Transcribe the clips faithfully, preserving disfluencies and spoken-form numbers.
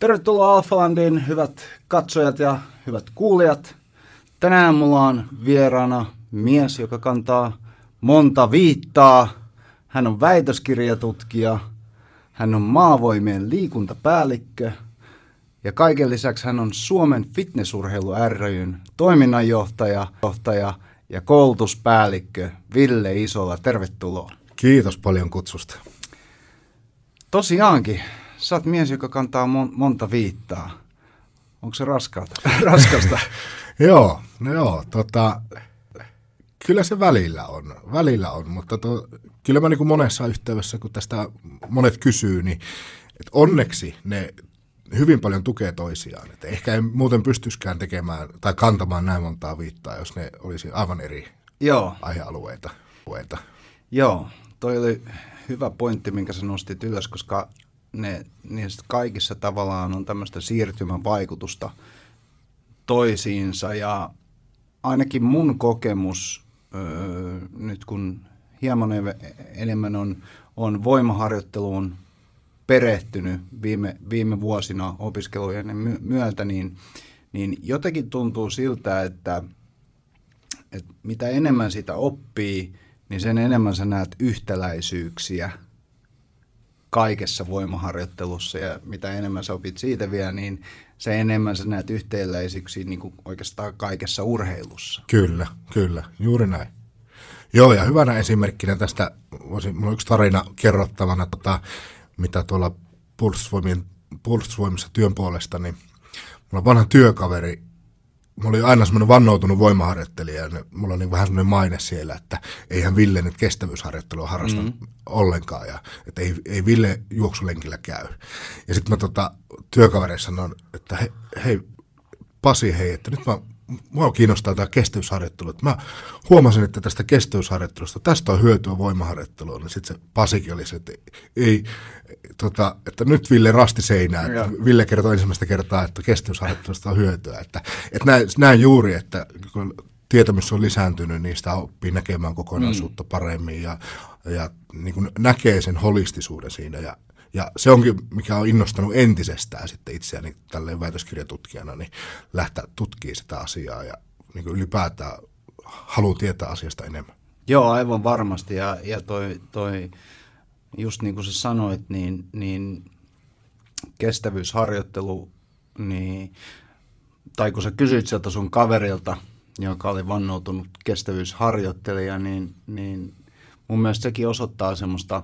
Tervetuloa Alfalandiin, hyvät katsojat ja hyvät kuulijat. Tänään mulla on vieraana mies, joka kantaa monta viittaa. Hän on väitöskirjatutkija, hän on maavoimien liikuntapäällikkö ja kaiken lisäksi hän on Suomen fitnessurheilu ry:n toiminnanjohtaja ja koulutuspäällikkö Ville Isola. Tervetuloa. Kiitos paljon kutsusta. Tosiaankin. Sä oot mies, joka kantaa mon- monta viittaa. Onko se raskaata? raskasta? joo, no joo. Tota, kyllä se välillä on, välillä on mutta to, kyllä mä niin kuin monessa yhteydessä, kun tästä monet kysyy, niin et onneksi ne hyvin paljon tukee toisiaan. Et ehkä ei muuten pystyisikään tekemään tai kantamaan näin montaa viittaa, jos ne olisi aivan eri joo. aihealueita. Alueita. Joo, toi oli hyvä pointti, minkä sä nostit ylös, koska Ne, niistä kaikissa tavallaan on tämmöistä siirtymän vaikutusta toisiinsa ja ainakin mun kokemus öö, nyt kun hieman ev- enemmän on, on voimaharjoitteluun perehtynyt viime, viime vuosina opiskelujen my- myötä, niin, niin jotenkin tuntuu siltä, että, että mitä enemmän sitä oppii, niin sen enemmän sä näet yhtäläisyyksiä kaikessa voimaharjoittelussa ja mitä enemmän sä opit siitä vielä, niin se enemmän sä näet yhteenläisiksi niin kuin oikeastaan kaikessa urheilussa. Kyllä, kyllä, juuri näin. Joo, ja hyvänä esimerkkinä tästä, voisin, mulla on yksi tarina kerrottavana, tota, mitä tuolla Puolustusvoimien, Puolustusvoimissa työn puolesta, niin mulla on vanha työkaveri, mulla oli aina semmoinen vannoutunut voimaharjoittelija ja mulla oli vähän semmoinen maine siellä, että eihän Ville nyt kestävyysharjoittelua harrasta mm-hmm. ollenkaan ja että ei, ei Ville juoksulenkillä käy. Ja sitten mä tota, työkavereissa sanon, että he, hei Pasi, hei, että nyt mä, mua kiinnostaa tämä kestävyysharjoittelu. Että mä huomasin, että tästä kestävyysharjoittelusta, tästä on hyötyä voimaharjoitteluun. Niin sitten se Pasikin oli se, että, ei, tota, että nyt Ville rasti seinään. Ville kertoi ensimmäistä kertaa, että kestävyysharjoittelusta on hyötyä. Että, että näin, näin juuri, että kun tietämys on lisääntynyt, niin sitä oppii näkemään kokonaisuutta mm. paremmin ja, ja niin kuin näkee sen holistisuuden siinä. Ja, ja se onkin, mikä on innostanut entisestään sitten itseäni tälleen väitöskirjatutkijana, niin lähteä tutkimaan sitä asiaa ja niin kuin ylipäätään haluaa tietää asiasta enemmän. Joo, aivan varmasti. Ja, ja toi, toi, just niin kuin sä sanoit, niin, niin kestävyysharjoittelu, niin, tai kun sä kysyit sieltä sun kaverilta, joka oli vannoutunut kestävyysharjoittelija, niin, niin mun mielestä sekin osoittaa semmoista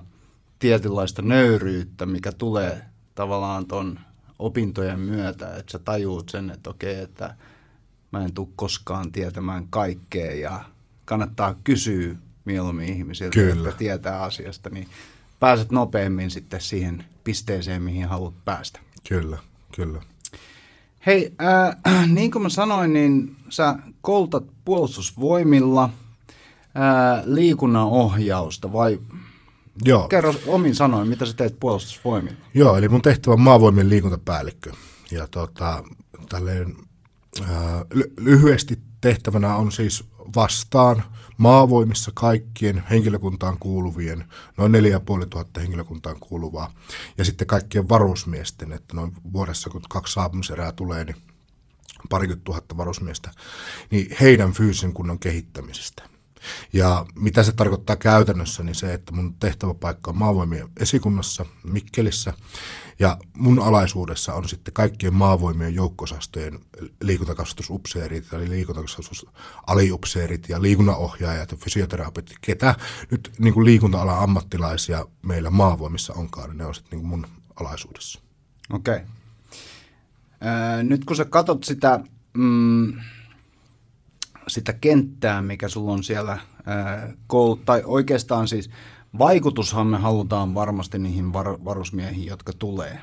tietynlaista nöyryyttä, mikä tulee tavallaan ton opintojen myötä, että sä tajuut sen, että okei, että mä en tule koskaan tietämään kaikkea ja kannattaa kysyä mieluummin ihmisiltä, Kyllä. jotka tietää asiasta, niin pääset nopeammin sitten siihen pisteeseen, mihin haluat päästä. Kyllä, kyllä. Hei, äh, niin kuin mä sanoin, niin sä koulutat Puolustusvoimilla äh, liikunnanohjausta vai... Joo. Kerro omin sanoin, mitä sä teet Puolustusvoimilla. Joo, eli mun tehtävä on maavoimien liikuntapäällikkö. Ja tota, tälleen, ää, lyhyesti tehtävänä on siis vastaan maavoimissa kaikkien henkilökuntaan kuuluvien, noin neljätuhatta viisisataa henkilökuntaan kuuluvaa, ja sitten kaikkien varusmiesten, että noin vuodessa kun kaksi saapumiserää tulee, niin parikymmentä tuhatta varusmiestä, niin heidän fyysisen kunnon kehittämisestä. Ja mitä se tarkoittaa käytännössä, niin se, että mun tehtäväpaikka on maavoimien esikunnassa Mikkelissä ja mun alaisuudessa on sitten kaikkien maavoimien joukko-osastojen liikuntakasvatusupseerit, eli liikuntakasvatusaliupseerit ja liikunnanohjaajat ja fysioterapeutit, ketä nyt niin kuin liikunta-alan ammattilaisia meillä maavoimissa onkaan, niin ne on sitten niin kuin mun alaisuudessa. Okei. Okay. Öö, nyt kun sä katot sitä... Mm... sitä kenttää, mikä sulla on siellä koulut, tai oikeastaan siis vaikutushan me halutaan varmasti niihin var- varusmiehiin, jotka tulee.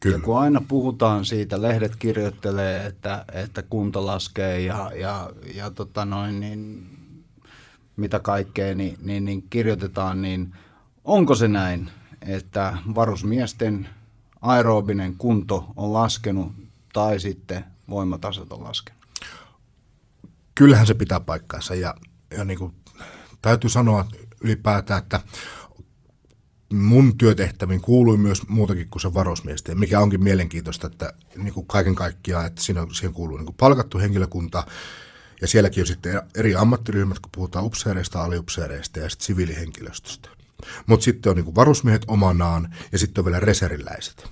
Kyllä. Ja kun aina puhutaan siitä, lehdet kirjoittelee, että, että kunto laskee ja, ja, ja tota noin, niin, mitä kaikkea niin, niin, niin kirjoitetaan, niin onko se näin, että varusmiesten aerobinen kunto on laskenut tai sitten voimatasot on laskenut? Kyllähän se pitää paikkaansa ja, ja niin kuin täytyy sanoa ylipäätään, että mun työtehtäviin kuului myös muutakin kuin se varusmiesten, mikä onkin mielenkiintoista, että niin kuin kaiken kaikkiaan, että siinä, siihen kuuluu niin kuin palkattu henkilökunta, ja sielläkin on sitten eri ammattiryhmät, kun puhutaan upseereista, aliupseereista ja sitten siviilihenkilöstöstä. Mutta sitten on niin kuin varusmiehet omanaan, ja sitten on vielä reserviläiset.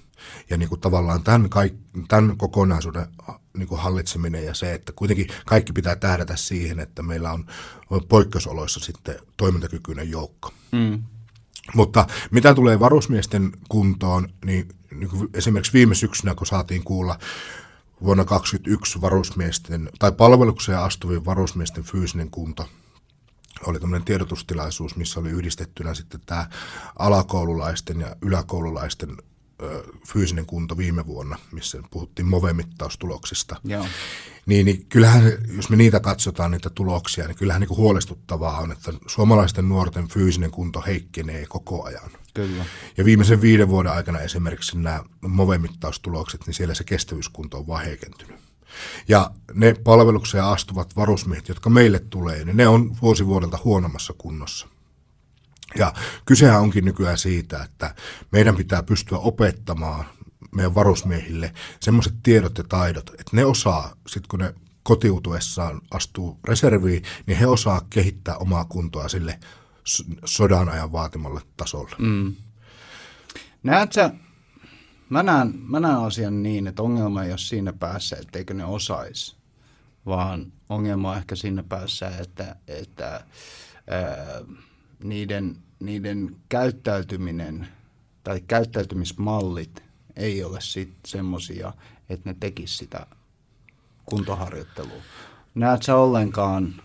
Ja niin kuin tavallaan tämän, kaik, tämän kokonaisuuden niin kuin hallitseminen ja se, että kuitenkin kaikki pitää tähdätä siihen, että meillä on poikkeusoloissa sitten toimintakykyinen joukko. Mm. Mutta mitä tulee varusmiesten kuntoon, niin, niin kuin esimerkiksi viime syksynä, kun saatiin kuulla vuonna kaksituhattakaksikymmentäyksi varusmiesten tai palvelukseen astuvien varusmiesten fyysinen kunto, oli tämmöinen tiedotustilaisuus, missä oli yhdistettynä sitten tämä alakoululaisten ja yläkoululaisten ö, fyysinen kunto viime vuonna, missä puhuttiin MOVE-mittaustuloksista. Joo. Niin, niin kyllähän, jos me niitä katsotaan, niitä tuloksia, niin kyllähän niin kuin huolestuttavaa on, että suomalaisten nuorten fyysinen kunto heikkenee koko ajan. Kyllä. Ja viimeisen viiden vuoden aikana esimerkiksi nämä MOVE-mittaustulokset, niin siellä se kestävyyskunto on vaan heikentynyt. Ja ne palvelukseen astuvat varusmiehet, jotka meille tulee, niin ne on vuosi vuodelta huonommassa kunnossa. Ja kysehän onkin nykyään siitä, että meidän pitää pystyä opettamaan meidän varusmiehille semmoiset tiedot ja taidot, että ne osaa, sitten kun ne kotiutuessaan astuu reserviin, niin he osaa kehittää omaa kuntoa sille sodan ajan vaatimalle tasolle. Mm. Näet sä, mä näen, mä näen asian niin, että ongelma ei ole siinä päässä, etteikö ne osaisi, vaan ongelma on ehkä siinä päässä, että, että ää, niiden, niiden käyttäytyminen tai käyttäytymismallit ei ole sitten semmoisia, että ne tekisi sitä kuntoharjoittelua. Näet sä ollenkaan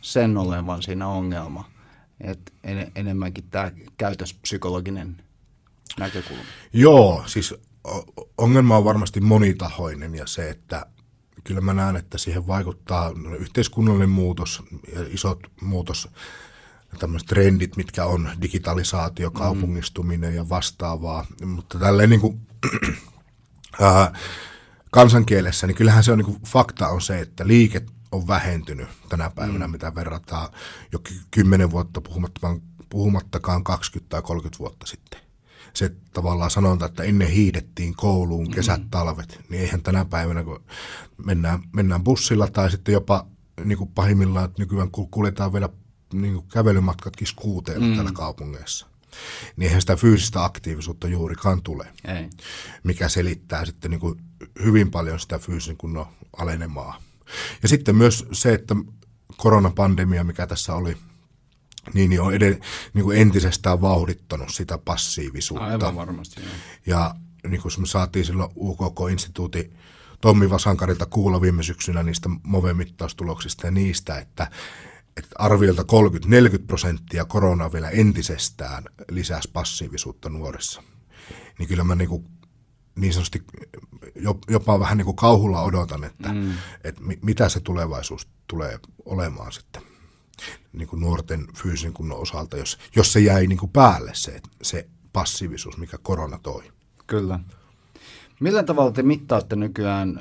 sen olevan siinä ongelma, että en, enemmänkin tämä käytöspsykologinen näkökulma. Joo, siis ongelma on varmasti monitahoinen ja se, että kyllä mä näen, että siihen vaikuttaa yhteiskunnallinen muutos ja isot muutos, tämmöiset trendit, mitkä on digitalisaatio, kaupungistuminen ja vastaavaa, mutta tälleen niin kuin äh, kansankielessä, niin kyllähän se on niin kuin, fakta on se, että liike on vähentynyt tänä päivänä, mm. mitä verrataan jo kymmenen vuotta, puhumattakaan, puhumattakaan kaksikymmentä tai kolmekymmentä vuotta sitten. Se tavallaan sanonta, että ennen hiidettiin kouluun kesät, mm. talvet, niin eihän tänä päivänä, kun mennään, mennään bussilla tai sitten jopa niin kuin pahimmillaan, että nykyään kuljetaan vielä niin kuin kävelymatkatkin skuuteilla mm. täällä kaupungeissa, niin eihän sitä fyysistä aktiivisuutta juurikaan tule, ei. Mikä selittää sitten niin kuin hyvin paljon sitä fyysisen kunnon alenemaa. Ja sitten myös se, että koronapandemia, mikä tässä oli, niin on edelleen, niin kuin entisestään vauhdittanut sitä passiivisuutta. Aivan varmasti. Joo. Ja niin kuin me saatiin silloin U K K-instituutin Tommi Vasankarilta kuulla viime syksynä niistä MOVE-mittaustuloksista ja niistä, että, että arviolta kolmekymmentä–neljäkymmentä prosenttia korona vielä entisestään lisäsi passiivisuutta nuorissa. Niin kyllä mä niin kuin niin sanotusti jopa vähän niin kuin kauhulla odotan, että, mm. että mitä se tulevaisuus tulee olemaan sitten niin kuin nuorten fyysisen kunnon osalta, jos, jos se jäi niin kuin päälle se, se passiivisuus, mikä korona toi. Kyllä. Millä tavalla te mittaatte nykyään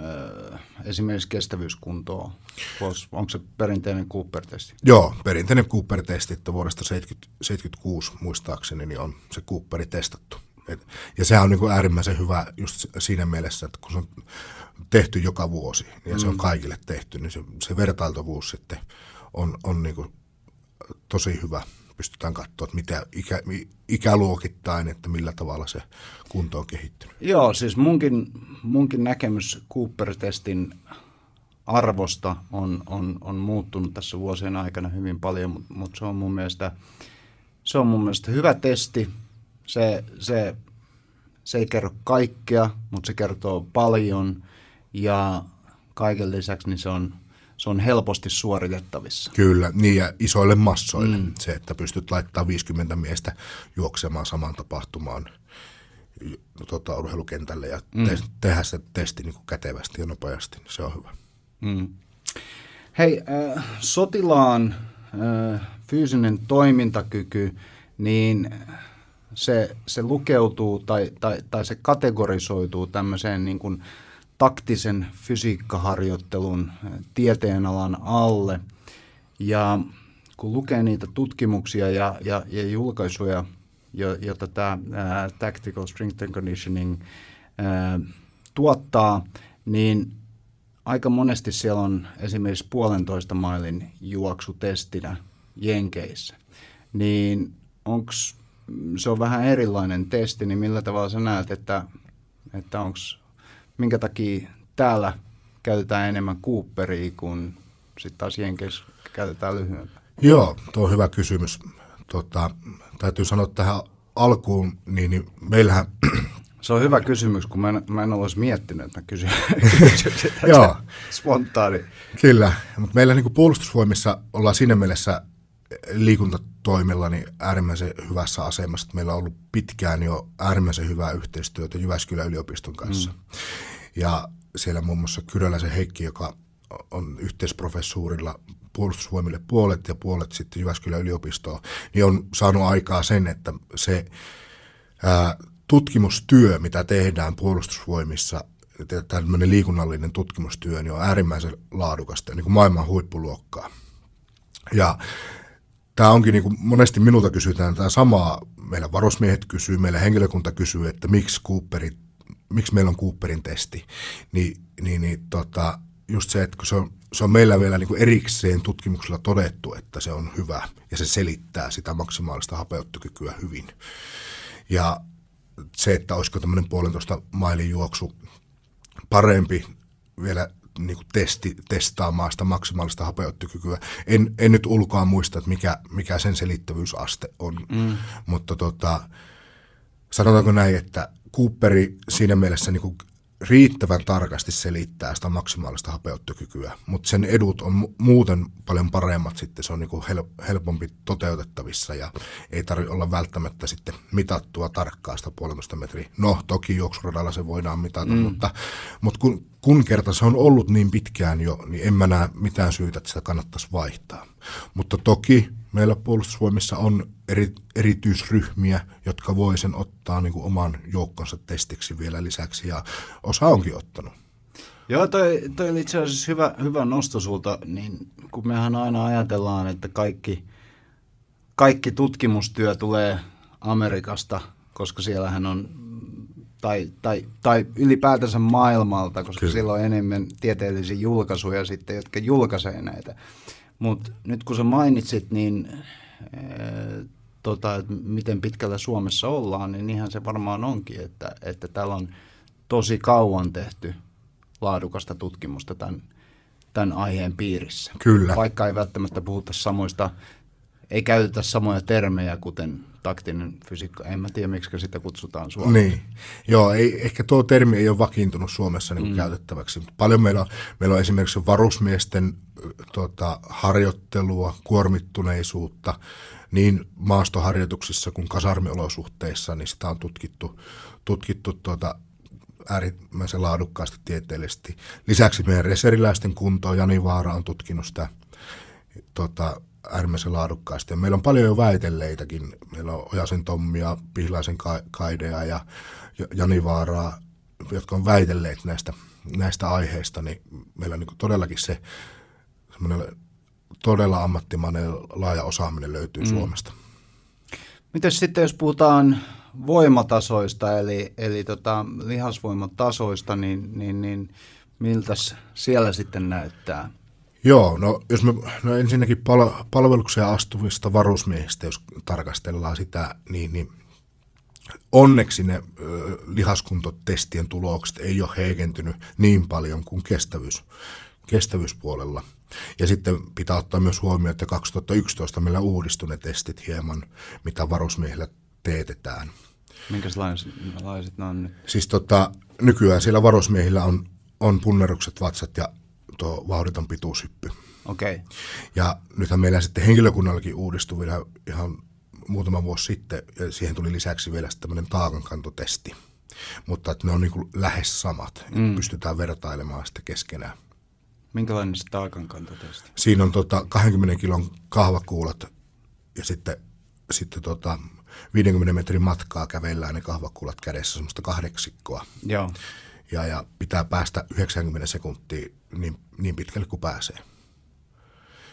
äh, esimerkiksi kestävyyskuntoa? Onko se perinteinen Cooper-testi? Joo, perinteinen Cooper-testi, että vuodesta seitsemänkymmentäkuusi muistaakseni niin on se Cooperi testattu. Et, ja sehän on niin kuin äärimmäisen hyvä just siinä mielessä, että kun se on tehty joka vuosi ja mm. se on kaikille tehty, niin se, se vertailtavuus sitten on, on niin kuin tosi hyvä. Pystytään katsoa, että mitä ikä, ikäluokittain, että millä tavalla se kunto on kehittynyt. Joo, siis munkin, munkin näkemys Cooper-testin arvosta on, on, on muuttunut tässä vuosien aikana hyvin paljon, mutta mut se on mun mielestä, se on mun mielestä hyvä testi. Se, se, se ei kerro kaikkea, mutta se kertoo paljon ja kaiken lisäksi niin se, on, se on helposti suoritettavissa. Kyllä, niin ja isoille massoille. Mm. Se, että pystyt laittamaan viisikymmentä miestä juoksemaan samaan tapahtumaan tota, urheilukentälle ja mm. te- tehdä se testi niin kuin kätevästi ja nopeasti, niin se on hyvä. Mm. Hei, äh, sotilaan äh, fyysinen toimintakyky, niin Se, se lukeutuu tai, tai, tai se kategorisoituu tämmöiseen niin kuin taktisen fysiikkaharjoittelun tieteenalan alle. Ja kun lukee niitä tutkimuksia ja, ja, ja julkaisuja jota tämä Tactical Strength and Conditioning ää, tuottaa, niin aika monesti siellä on esimerkiksi puolentoista mailin juoksutestinä Jenkeissä. Niin onks, se on vähän erilainen testi, niin millä tavalla sä näet, että, että onks, minkä takia täällä käytetään enemmän Cooperia, kun sitten taas Jenkeissä käytetään lyhyempää? Joo, tuo on hyvä kysymys. Tota, täytyy sanoa tähän alkuun, niin, niin meillähän... Se on hyvä kysymys, kun mä en, mä en olisi miettinyt, että mä kysyn, kysyn sitä Joo. spontaani. Kyllä, mutta meillä niin kuin puolustusvoimissa ollaan siinä mielessä liikuntatoimilla niin äärimmäisen hyvässä asemassa. Meillä on ollut pitkään jo äärimmäisen hyvää yhteistyötä Jyväskylän yliopiston kanssa. Mm. Ja siellä muun muassa Kyräläisen Heikki, joka on yhteisprofessuurilla puolustusvoimille puolet ja puolet sitten Jyväskylän yliopistoon, niin on saanut aikaa sen, että se ää, tutkimustyö, mitä tehdään puolustusvoimissa, tämmöinen liikunnallinen tutkimustyö, niin on äärimmäisen laadukasta ja niin kuin maailman huippuluokkaa. Ja tämä onkin, niin kuin monesti minulta kysytään tämä samaa, meillä varusmiehet kysyy, meillä henkilökunta kysyy, että miksi, Cooperin, miksi meillä on Cooperin testi, niin, niin, niin tota, just se, että kun se on, se on meillä vielä niin kuin erikseen tutkimuksella todettu, että se on hyvä ja se selittää sitä maksimaalista hapeuttokykyä hyvin. Ja se, että olisiko tämmöinen puolentoista mailin juoksu parempi vielä niin kuin testi, testaamaan sitä maksimaalista hapeuttokykyä. En, en nyt ulkoa muista, että mikä, mikä sen selittävyysaste on, mm. mutta tota, sanotaanko näin, että Cooperi siinä mielessä niin kuin riittävän tarkasti selittää sitä maksimaalista hapeuttokykyä, mutta sen edut on muuten paljon paremmat sitten, se on niin kuin helpompi toteutettavissa ja ei tarvitse olla välttämättä sitten mitattua tarkkaa sitä puolentoista metriä. No, toki juoksuradalla se voidaan mitata, mm. mutta, mutta kun, kun kerta se on ollut niin pitkään jo, niin en mä näe mitään syytä, että sitä kannattaisi vaihtaa. Mutta toki meillä puolustusvoimissa on eri, erityisryhmiä, jotka voi sen ottaa niin kuin oman joukkonsa testiksi vielä lisäksi, ja osa onkin ottanut. Joo, toi, toi oli itse asiassa hyvä, hyvä nosto sulta, niin kun mehän aina ajatellaan, että kaikki, kaikki tutkimustyö tulee Amerikasta, koska siellähän on, tai, tai, tai ylipäätänsä maailmalta, koska Kyllä. siellä on enemmän tieteellisiä julkaisuja sitten, jotka julkaisee näitä. Mutta nyt kun sä mainitsit, niin e, tota, että miten pitkällä Suomessa ollaan, niin niinhän se varmaan onkin, että, että täällä on tosi kauan tehty laadukasta tutkimusta tämän, tämän aiheen piirissä. Kyllä. Vaikka ei välttämättä puhuta samoista, ei käytetä samoja termejä, kuten taktinen fysiikka. En mä tiedä, miksi sitä kutsutaan Suomessa. Niin. Joo, ei, ehkä tuo termi ei ole vakiintunut Suomessa niin kuin mm. käytettäväksi. Paljon meillä on, meillä on esimerkiksi varusmiesten tota, harjoittelua, kuormittuneisuutta, niin maastoharjoituksissa kuin kasarmiolosuhteissa, niin sitä on tutkittu, tutkittu tuota, äärimmäisen laadukkaasti tieteellisesti. Lisäksi meidän reserviläisten kuntoa, Jani Vaara on tutkinut sitä tuota, äärimmäisen laadukkaasti. Ja meillä on paljon jo väitelleitäkin. Meillä on Ojasen Tommia, Pihlaisen Kaidea ja Jani Vaaraa, jotka on väitelleet näistä, näistä aiheista. Niin meillä on niin todellakin se todella ammattimainen laaja osaaminen löytyy mm. Suomesta. Mites sitten, jos puhutaan voimatasoista, eli, eli tota, lihasvoimatasoista, niin, niin, niin miltäs siellä sitten näyttää? Joo, no jos me no ensinnäkin pal- palvelukseen astuvista varusmiehistä, jos tarkastellaan sitä, niin, niin onneksi ne ö, lihaskuntotestien tulokset ei ole heikentynyt niin paljon kuin kestävyys, kestävyyspuolella. Ja sitten pitää ottaa myös huomioon, että kaksituhattayksitoista meillä uudistui ne testit hieman, mitä varusmiehillä teetetään. Minkälaiset ne on nyt? Siis tota, nykyään siellä varusmiehillä on, on punnerukset, vatsat ja tuo vauhditon pituushyppy. Okei. Okay. Ja nythän meillä sitten henkilökunnallakin uudistui vielä ihan muutama vuosi sitten, ja siihen tuli lisäksi vielä tämmöinen taakankantotesti. Mutta että ne on niin kuin lähes samat, mm. että pystytään vertailemaan sitä keskenään. Minkälainen se taakankantotesti? Siinä on tota kaksikymmentä kilon kahvakuulat, ja sitten, sitten tota viidenkymmenen metrin matkaa kävellään ne kahvakuulat kädessä, semmoista kahdeksikkoa. Joo. Ja, ja pitää päästä yhdeksänkymmentä sekuntia niin, niin pitkälle kuin pääsee.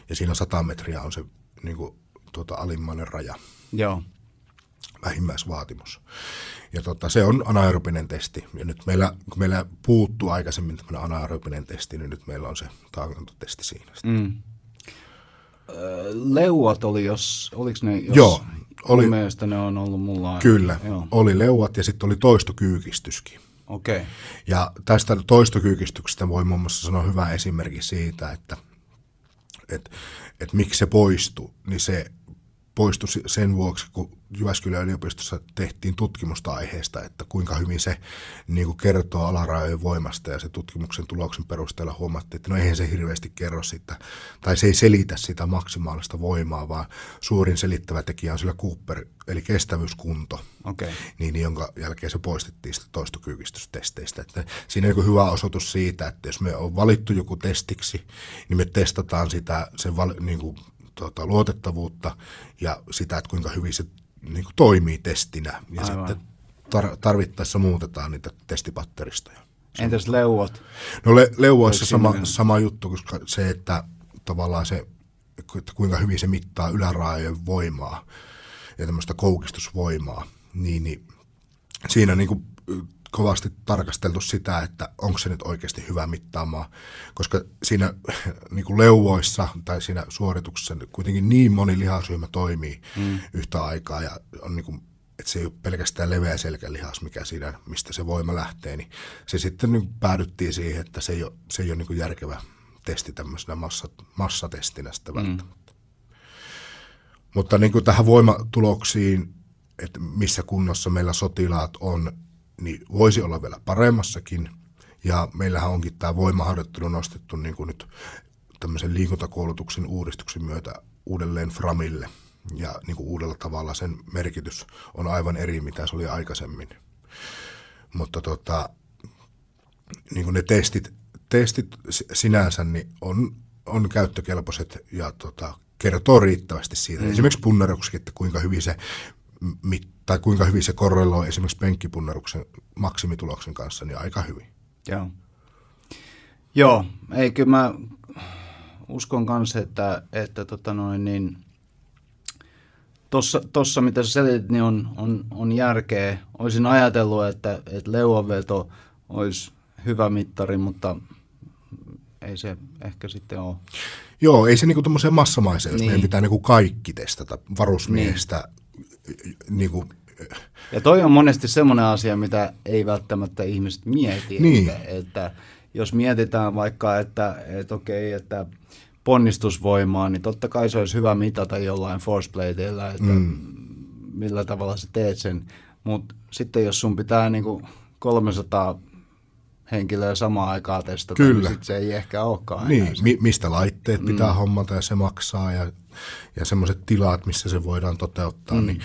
Ja siinä sata metriä on se niin kuin, tuota, alimmainen raja. Joo. vähimmäisvaatimus. Ja tota, se on anaerobinen testi. Ja nyt meillä, kun meillä puuttuu aikaisemmin tämmöinen anaerobinen testi, niin nyt meillä on se taakantotesti siinä. Mm. Leuat oli, jos, oliko ne, jos Joo, oli, mielestä ne on ollut mulla aina. Kyllä, Joo. oli leuat ja sitten oli toistokyykistyskin. Okei. Okay. Ja tästä toistokyykistyksestä voi muun muassa sanoa hyvä esimerkki siitä, että et, et miksi se poistui, niin se poistui sen vuoksi, kun Jyväskylän yliopistossa tehtiin tutkimusta aiheesta, että kuinka hyvin se niin kuin kertoo alarajojen voimasta, ja se tutkimuksen tuloksen perusteella huomattiin, että no eihän se hirveästi kerro sitä, tai se ei selitä sitä maksimaalista voimaa, vaan suurin selittävä tekijä on sillä Cooper, eli kestävyyskunto, okay. niin, jonka jälkeen se poistettiin sitä toistokyykistystesteistä. Että siinä on niin hyvä osoitus siitä, että jos me on valittu joku testiksi, niin me testataan sitä sen val, niin kuin, tuota, luotettavuutta ja sitä, että kuinka hyvin se niin kuin toimii testinä, ja Aivan. sitten tar- tarvittaessa muutetaan niitä testipatteristoja. Entäs leuat? No le- leuoissa sama, sama juttu, koska se, että tavallaan se, että kuinka hyvin se mittaa ylärajojen voimaa ja tämmöistä koukistusvoimaa, niin, niin siinä niin kuin kovasti tarkasteltu sitä, että onko se nyt oikeasti hyvä mittaamaan, koska siinä niin kuin leuvoissa tai siinä suorituksessa kuitenkin niin moni lihasryhmä toimii mm. yhtä aikaa, ja on niin kuin, että se ei ole pelkästään leveä selkälihas, mikä siinä, mistä se voima lähtee, niin se sitten niin kuin päädyttiin siihen, että se ei ole, se ei ole niin kuin järkevä testi tämmöisenä massat, massatestinä sitä välttämättä. Mm. Mutta niin kuin tähän voimatuloksiin, että missä kunnossa meillä sotilaat on, niin voisi olla vielä paremmassakin, ja meillähän onkin tämä voimaharjoittelu nostettu niin kuin nyt tämmöisen liikuntakoulutuksen uudistuksen myötä uudelleen framille, ja niin kuin uudella tavalla sen merkitys on aivan eri, mitä se oli aikaisemmin. Mutta tota, niin kuin ne testit, testit sinänsä niin on, on käyttökelpoiset ja tota, kertoo riittävästi siitä, mm. esimerkiksi punneruksikin, että kuinka hyvin se mittaa, tai kuinka hyvin se korreloi esimerkiksi penkkipunneruksen maksimituloksen kanssa, niin aika hyvin. Joo, Joo ei kyllä mä uskon kanssa, että, että tota noin, niin, tossa, tossa mitä sä selitit, niin on, on, on järkeä. Olisin ajatellut, että, että leuanveto olisi hyvä mittari, mutta ei se ehkä sitten ole. Joo, ei se niinku tommoseen massamaiseen, niin. Jos meidän pitää niinku kaikki testata varusmiehestä. Niin. Niinku ja toi on monesti semmoinen asia, mitä ei välttämättä ihmiset mieti, niin. että, että jos mietitään vaikka, että, että okei, että ponnistusvoimaa, niin totta kai se olisi hyvä mitata jollain forceplateilla, että mm. millä tavalla sä teet sen, mutta sitten jos sun pitää niinku kolmesataa henkilöä samaan aikaan testata, Kyllä. niin sitten se ei ehkä olekaan. Niin, Mi- mistä laitteet pitää mm. hommata ja se maksaa ja, ja semmoiset tilat, missä se voidaan toteuttaa, mm. niin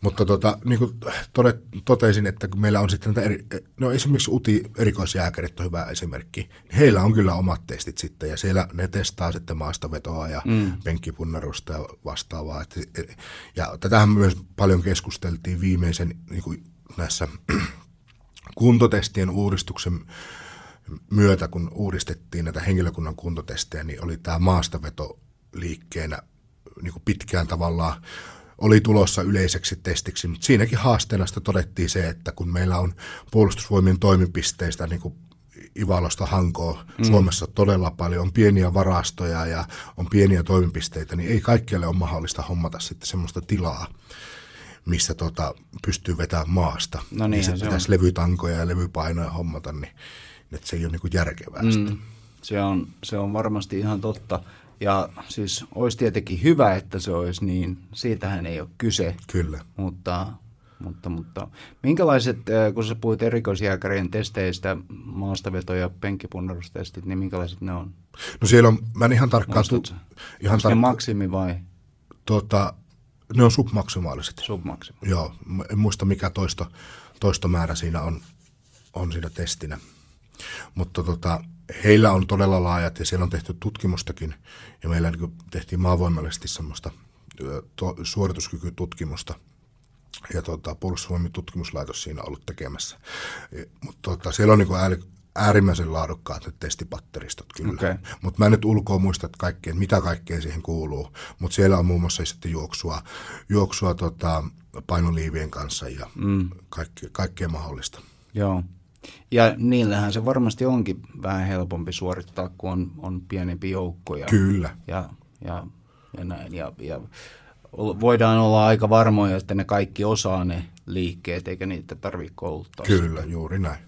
Mutta tota, niin kuin todet, totesin, että kun meillä on sitten näitä, eri, no esimerkiksi U T I-erikoisjääkärit on hyvä esimerkki. Heillä on kyllä omat testit sitten, ja siellä ne testaa sitten maastavetoa ja mm. penkkipunnarusta ja vastaavaa. Et, ja tätähän myös paljon keskusteltiin viimeisen niin kuin näissä kuntotestien uudistuksen myötä, kun uudistettiin näitä henkilökunnan kuntotestejä, niin oli tämä maastaveto liikkeenä niin kuin pitkään tavallaan, oli tulossa yleiseksi testiksi, mutta siinäkin haasteena sitä todettiin se, että kun meillä on puolustusvoimien toimipisteistä niin kuin Ivalosta Hankoa mm. Suomessa todella paljon, on pieniä varastoja ja on pieniä toimipisteitä, niin ei kaikkialle ole mahdollista hommata sitten semmoista tilaa, missä tota, pystyy vetämään maasta. No niin se pitäisi on. levytankoja ja levypainoja hommata, niin että se ei ole niin kuin järkevää mm. sitä. Se on, se on varmasti ihan totta. Ja siis olisi tietenkin hyvä, että se olisi niin, siitähän ei ole kyse. Kyllä. Mutta, mutta, mutta minkälaiset, kun sä puhuit erikoisjääkärien testeistä, maastaveto- ja penkkipunnerustestit, niin minkälaiset ne on? No siellä on, mä en ihan tarkkaan... Tu- ihan Onko tarkka- ne maksimi vai? Tota, ne on submaksimaaliset. Submaksimaaliset. Joo, en muista mikä toisto, toistomäärä siinä on, on siinä testinä. Mutta tota... Heillä on todella laajat ja siellä on tehty tutkimustakin ja meillä niin tehtiin maavoimallisesti semmoista to, suorituskykytutkimusta ja tuota, Puolustusvoimien tutkimuslaitos siinä on ollut tekemässä. Mutta tuota, siellä on niin äärimmäisen laadukkaat ne testipatteristot kyllä. Okay. Mutta mä en nyt ulkoa muista, että kaikkeen, mitä kaikkea siihen kuuluu. Mutta siellä on muun muassa sitten juoksua, juoksua tota, painoliivien kanssa ja mm. kaikki, kaikkea mahdollista. Joo. Ja niillähän se varmasti onkin vähän helpompi suorittaa, kun on, on pienempi joukko. Ja, kyllä. Ja, ja, ja, näin, ja, ja voidaan olla aika varmoja, että ne kaikki osaa ne liikkeet, eikä niitä tarvitse kouluttaa. Kyllä, sitä. Juuri näin.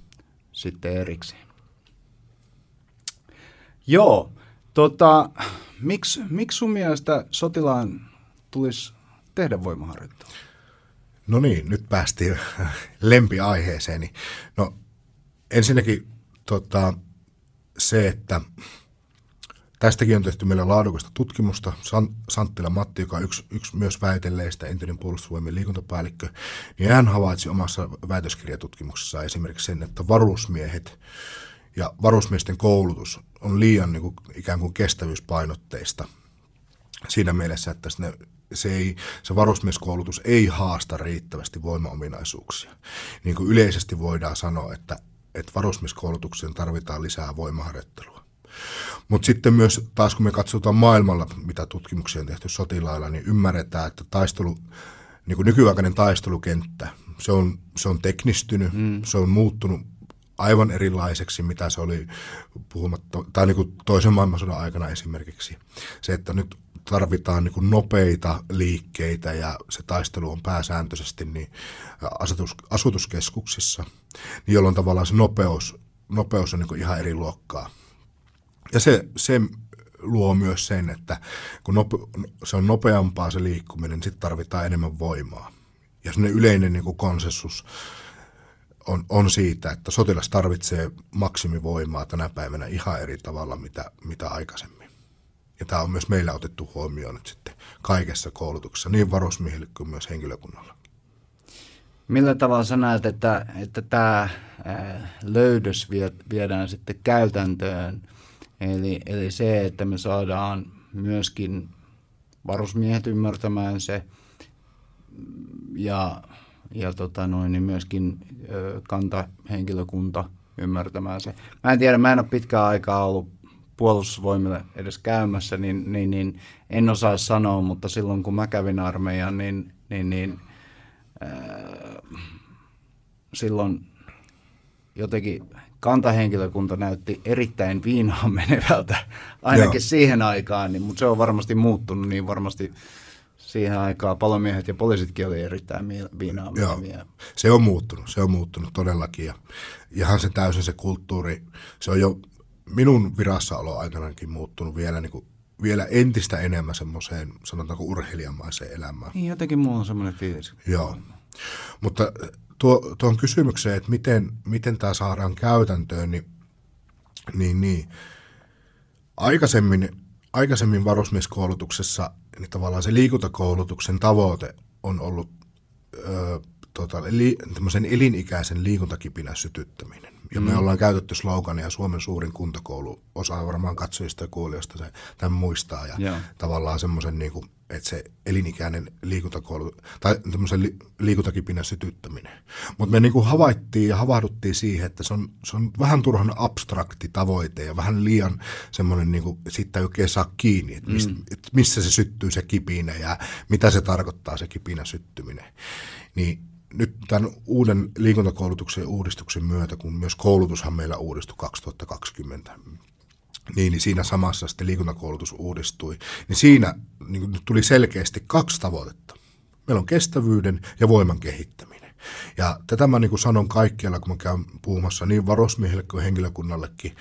Sitten erikseen. Joo, tota, miksi, miksi sun mielestä sotilaan tulisi tehdä voimaharjoittelua? No niin, nyt päästiin lempiaiheeseen. No ensinnäkin tota, se, että tästäkin on tehty meillä laadukasta tutkimusta. San, Santtila Matti, joka on yksi, yksi myös väitelleistä, entinen puolustusvoimien liikuntapäällikkö, niin hän havaitsi omassa väitöskirjatutkimuksessaan esimerkiksi sen, että varusmiehet ja varusmiesten koulutus on liian niin kuin, ikään kuin kestävyyspainotteista siinä mielessä, että ne, se, ei, se varusmieskoulutus ei haasta riittävästi voimaominaisuuksia. Niin kuin yleisesti voidaan sanoa, että, että varusmieskoulutukseen tarvitaan lisää voimaharjoittelua. Mutta sitten myös taas kun me katsotaan maailmalla, mitä tutkimuksia on tehty sotilailla, niin ymmärretään, että taistelu, niin kuin nykyaikainen taistelukenttä, se on, se on teknistynyt, mm. se on muuttunut aivan erilaiseksi, mitä se oli puhumatta, tai niin kuin toisen maailmansodan aikana esimerkiksi. Se, että nyt tarvitaan niin kuin nopeita liikkeitä ja se taistelu on pääsääntöisesti niin asutus, asutuskeskuksissa, niin jolloin tavallaan se nopeus, nopeus on niin kuin ihan eri luokkaa. Ja se, se luo myös sen, että kun nope, se on nopeampaa se liikkuminen, niin sitten tarvitaan enemmän voimaa. Ja semmoinen yleinen niin kuin konsensus on, on siitä, että sotilas tarvitsee maksimivoimaa tänä päivänä ihan eri tavalla, mitä, mitä aikaisemmin. Ja tämä on myös meillä otettu huomioon nyt sitten kaikessa koulutuksessa, niin varusmiehille kuin myös henkilökunnalla. Millä tavalla sä näet, että, että tämä löydös viedään sitten käytäntöön? Eli, eli se, että me saadaan myöskin varusmiehet ymmärtämään se ja, ja tota noin, niin myöskin ö, kantahenkilökunta ymmärtämään se. Mä en tiedä, mä en ole pitkään aikaa ollut puolustusvoimille edes käymässä, niin, niin, niin en osaa sanoa, mutta silloin kun mä kävin armeijan, niin, niin, niin ö, silloin jotenkin... Kantahenkilökunta näytti erittäin viinaan menevältä, ainakin Joo. siihen aikaan, niin, mutta se on varmasti muuttunut, niin varmasti siihen aikaan palomiehet ja poliisitkin oli erittäin viinaan meneviä. Joo. Se on muuttunut, se on muuttunut todellakin ja ihan se täysin se kulttuuri, se on jo minun virassaoloaikanakin muuttunut vielä, niin kuin, vielä entistä enemmän semmoiseen, sanotaanko urheilijamaiseen elämään. Niin jotenkin mulla on semmoinen fiilis. Joo, mutta... Tuo, tuohon kysymykseen, että miten, miten tämä saadaan käytäntöön, niin, niin, niin. Aikaisemmin, aikaisemmin varusmieskoulutuksessa niin tavallaan se liikuntakoulutuksen tavoite on ollut ö, tota, li, tämmöisen elinikäisen liikuntakipinän sytyttäminen. Ja mm. me ollaan käytetty slogania Suomen suurin kuntakoulu, osa varmaan katsojista ja kuulijoista se tämän muistaa. Ja yeah. tavallaan semmoisen, niin kuin, että se elinikäinen liikuntakoulu, tai tämmöisen li, liikuntakipinä sytyttäminen. Mutta me niin kuin havaittiin ja havahduttiin siihen, että se on, se on vähän turhan abstrakti tavoite ja vähän liian semmoinen, niin kuin, että siitä ei oikein saa kiinni, että, mist, mm. että missä se syttyy se kipinä ja mitä se tarkoittaa se kipinä syttyminen. Niin... Nyt tämän uuden liikuntakoulutuksen uudistuksen myötä, kun myös koulutushan meillä uudistui kaksituhattakaksikymmentä, niin siinä samassa sitten liikuntakoulutus uudistui, niin siinä niin tuli selkeästi kaksi tavoitetta. Meillä on kestävyyden ja voiman kehittäminen. Ja tätä mä niin kuin sanon kaikkialla, kun mä käyn puhumassa niin varusmiehelle kuin henkilökunnallekin,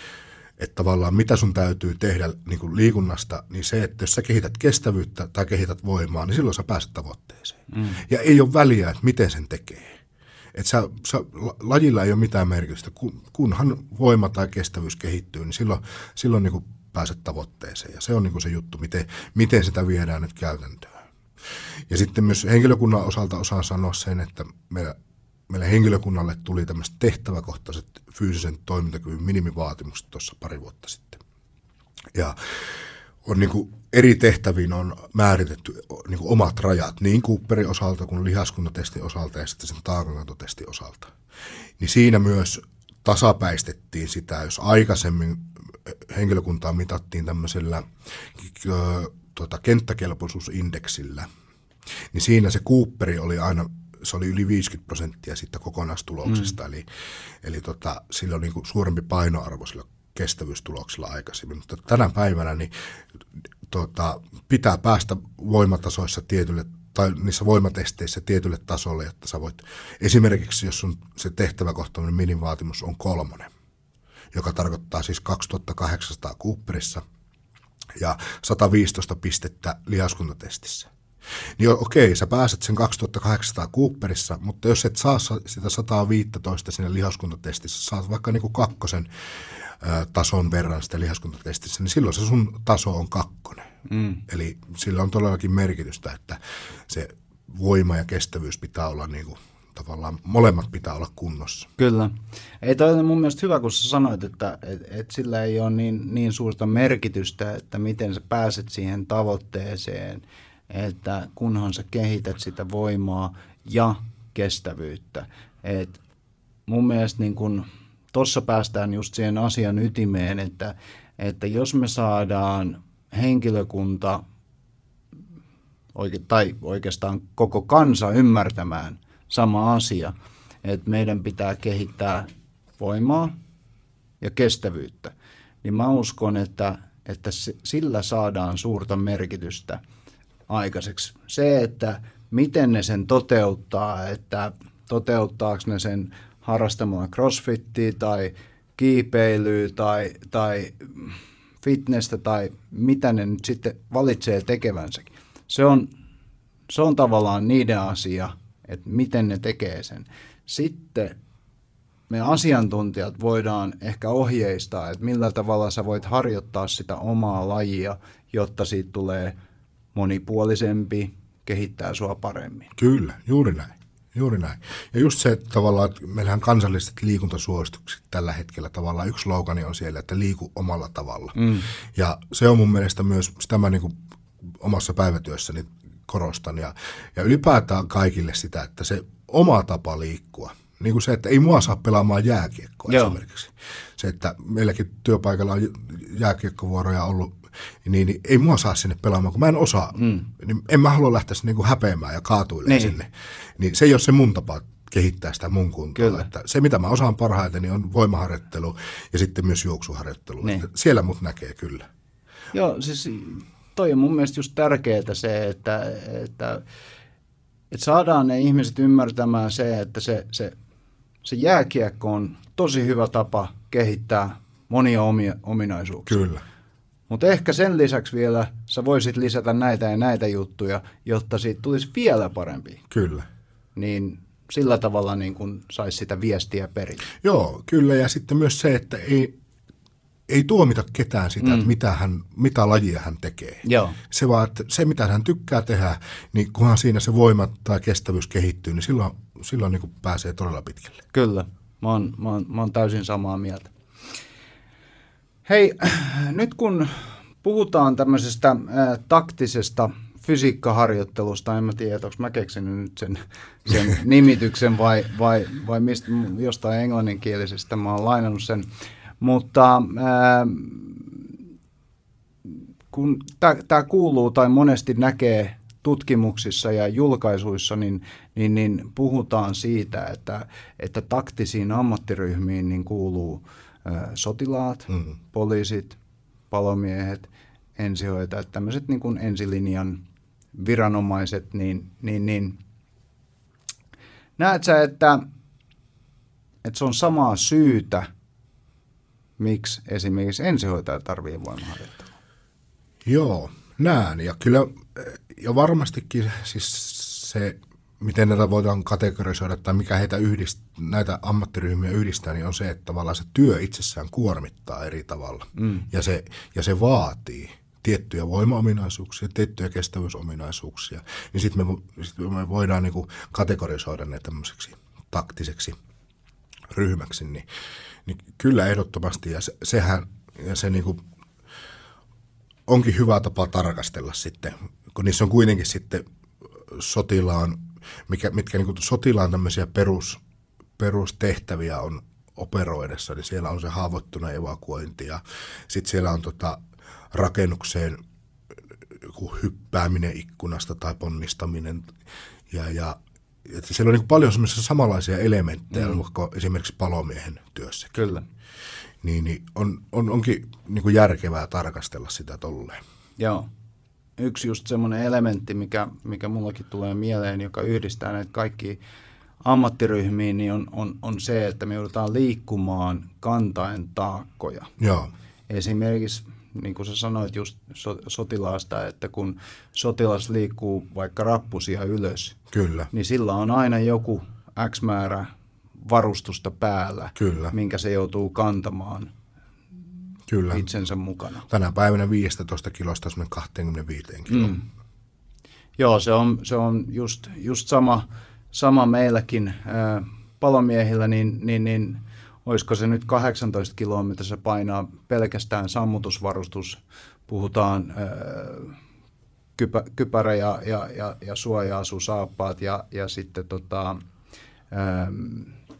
että tavallaan mitä sun täytyy tehdä niin kuin liikunnasta, niin se, että jos sä kehität kestävyyttä tai kehität voimaa, niin silloin sä pääset tavoitteeseen. Mm. Ja ei ole väliä, että miten sen tekee. Että sä, sä, lajilla ei ole mitään merkitystä. Kun, kunhan voima tai kestävyys kehittyy, niin silloin, silloin niin kuin pääset tavoitteeseen. Ja se on niin kuin se juttu, miten, miten sitä viedään nyt käytäntöön. Ja sitten myös henkilökunnan osalta osaan sanoa sen, että meillä... Meillä henkilökunnalle tuli tämmöiset tehtäväkohtaiset fyysisen toimintakyvyn minimivaatimukset tuossa pari vuotta sitten. Ja on niin kuin eri tehtäviin on määritetty niin kuin omat rajat, niin Cooperin osalta kuin lihaskuntatestin osalta ja sitten sen taakanantotestin osalta. Niin siinä myös tasapäistettiin sitä, jos aikaisemmin henkilökuntaa mitattiin tämmöisellä tuota, kenttäkelpoisuusindeksillä, niin siinä se Cooperi oli aina, se oli yli viisikymmentä prosenttia siitä kokonaistuloksesta, mm. eli, eli tota, sillä on niin kuin suurempi painoarvo sillä kestävyystuloksella aikaisemmin, mutta tänä päivänä niin, tota, pitää päästä voimatasoissa tietylle tai niissä voimatesteissä tietylle tasolle, jotta sä voit, esimerkiksi jos sun se tehtäväkohtainen minimivaatimus on kolmonen, joka tarkoittaa siis kaksituhattakahdeksansataa Cooperissa ja sata viisitoista pistettä lihaskuntatestissä. Niin okei, sä pääset sen kaksituhattakahdeksansataa Cooperissa, mutta jos et saa sitä sata viisitoista siinä lihaskuntatestissä, saat vaikka niin kuin kakkosen ö, tason verran sitä lihaskuntatestissä, niin silloin se sun taso on kakkonen. Mm. Eli sillä on todellakin merkitystä, että se voima ja kestävyys pitää olla niin kuin, tavallaan molemmat pitää olla kunnossa. Kyllä. Ei toi ole mun mielestä hyvä, kun sä sanoit, että et, et sillä ei ole niin, niin suurta merkitystä, että miten sä pääset siihen tavoitteeseen, että kunhan sä kehität sitä voimaa ja kestävyyttä. Et mun mielestä niin kun tossa päästään just siihen asian ytimeen, että, että jos me saadaan henkilökunta tai oikeastaan koko kansa ymmärtämään sama asia, että meidän pitää kehittää voimaa ja kestävyyttä, niin mä uskon, että, että sillä saadaan suurta merkitystä aikaiseksi. Se, että miten ne sen toteuttaa, että toteuttaako ne sen harrastamalla crossfittiä tai kiipeilyä tai, tai fitnessä tai mitä ne nyt sitten valitsee tekevänsäkin. Se on, se on tavallaan niiden asia, että miten ne tekee sen. Sitten me asiantuntijat voidaan ehkä ohjeistaa, että millä tavalla sä voit harjoittaa sitä omaa lajia, jotta siitä tulee monipuolisempi, kehittää sua paremmin. Kyllä, juuri näin. Juuri näin. Ja just se että tavallaan, että meillähän kansalliset liikuntasuositukset tällä hetkellä tavallaan yksi slogani on siellä, että liiku omalla tavalla. Mm. Ja se on mun mielestä myös, sitä mä niin kuin omassa päivätyössäni korostan ja, ja ylipäätään kaikille sitä, että se oma tapa liikkua, niin kuin se, että ei mua saa pelaamaan jääkiekkoa. Joo. Esimerkiksi. Se, että meilläkin työpaikalla on jääkiekkovuoroja ollut, niin, niin ei mua saa sinne pelaamaan, kun mä en osaa. Mm. Niin en mä halua lähteä sinne niin kuin häpeämään ja kaatuilemaan niin sinne. Niin se ei ole se mun tapa kehittää sitä mun kuntoa. Että se, mitä mä osaan parhaiten, niin on voimaharjoittelu ja sitten myös juoksuharjoittelu. Niin. Siellä mut näkee kyllä. Joo, siis toi on mun mielestä just tärkeää se, että, että, että saadaan ne ihmiset ymmärtämään se, että se, se, se jääkiekko on tosi hyvä tapa kehittää monia omia ominaisuuksia. Kyllä. Mutta ehkä sen lisäksi vielä sä voisit lisätä näitä ja näitä juttuja, jotta siitä tulisi vielä parempi. Kyllä. Niin sillä tavalla niin kun saisi sitä viestiä perille. Joo, kyllä. Ja sitten myös se, että ei, ei tuomita ketään sitä, mm. että mitä, hän, mitä lajia hän tekee. Joo. Se vaan, että se mitä hän tykkää tehdä, niin kunhan siinä se voima tai kestävyys kehittyy, niin silloin, silloin niin kun pääsee todella pitkälle. Kyllä. Mä oon, mä oon, mä oon täysin samaa mieltä. Hei, nyt kun puhutaan tämmöisestä ä, taktisesta fysiikkaharjoittelusta, en mä tiedä, onko mä keksinyt nyt sen, sen nimityksen vai, vai, vai mistä, jostain englanninkielisestä mä oon lainannut sen, mutta ä, kun tää kuuluu tai monesti näkee tutkimuksissa ja julkaisuissa, niin, niin, niin puhutaan siitä, että, että taktisiin ammattiryhmiin niin kuuluu sotilaat, mm-hmm. poliisit, palomiehet, ensihoitajat, tämmöiset niin kuin ensilinjan viranomaiset, niin, niin, niin. näet sä, että, että se on samaa syytä, miksi esimerkiksi ensihoitaja tarvitsee voimaharjoittelua? Joo, näen. Ja kyllä, ja varmastikin siis se, miten näitä voidaan kategorisoida tai mikä heitä yhdist, näitä ammattiryhmiä yhdistää, niin on se, että tavallaan se työ itsessään kuormittaa eri tavalla. Mm. Ja, se, ja se vaatii tiettyjä voimaominaisuuksia, tiettyjä kestävyysominaisuuksia. Niin sitten me, sit me voidaan niinku kategorisoida ne tämmöiseksi taktiseksi ryhmäksi. Niin, niin kyllä ehdottomasti, ja se, sehän ja se niinku onkin hyvä tapa tarkastella sitten, kun niissä on kuitenkin sitten sotilaan, Mikä, mitkä niin kuin sotilaan tämmöisiä perus, perustehtäviä on, operoidessa, niin siellä on se haavoittunut evakuointi ja sitten siellä on tota rakennukseen hyppääminen ikkunasta tai ponnistaminen ja, ja että siellä on niin paljon semmoisia samanlaisia elementtejä mm. kuin esimerkiksi palomiehen työssä. Kyllä. Niin, niin on, on, onkin niin kuin järkevää tarkastella sitä tolleen. Joo. Yksi just semmoinen elementti, mikä, mikä mullakin tulee mieleen, joka yhdistää näitä kaikkia ammattiryhmiin, niin on, on, on se, että me joudutaan liikkumaan kantaen taakkoja. Joo. Esimerkiksi, niin kuin sä sanoit just sotilaasta, että kun sotilas liikkuu vaikka rappusia ylös, kyllä, niin sillä on aina joku X määrä varustusta päällä, kyllä, minkä se joutuu kantamaan, kyllä, itsensä mukana. Tänä päivänä viisitoista kilosta semmoinen kaksikymmentäviisi kiloa. Mm. Joo, se on, se on just, just sama, sama meilläkin palomiehillä, niin, niin, niin olisiko se nyt kahdeksantoista kiloa, mitä se painaa pelkästään sammutusvarustus, puhutaan ö, kypä, kypärä ja, ja, ja, ja suoja-asu, saappaat ja, ja sitten tota, ö,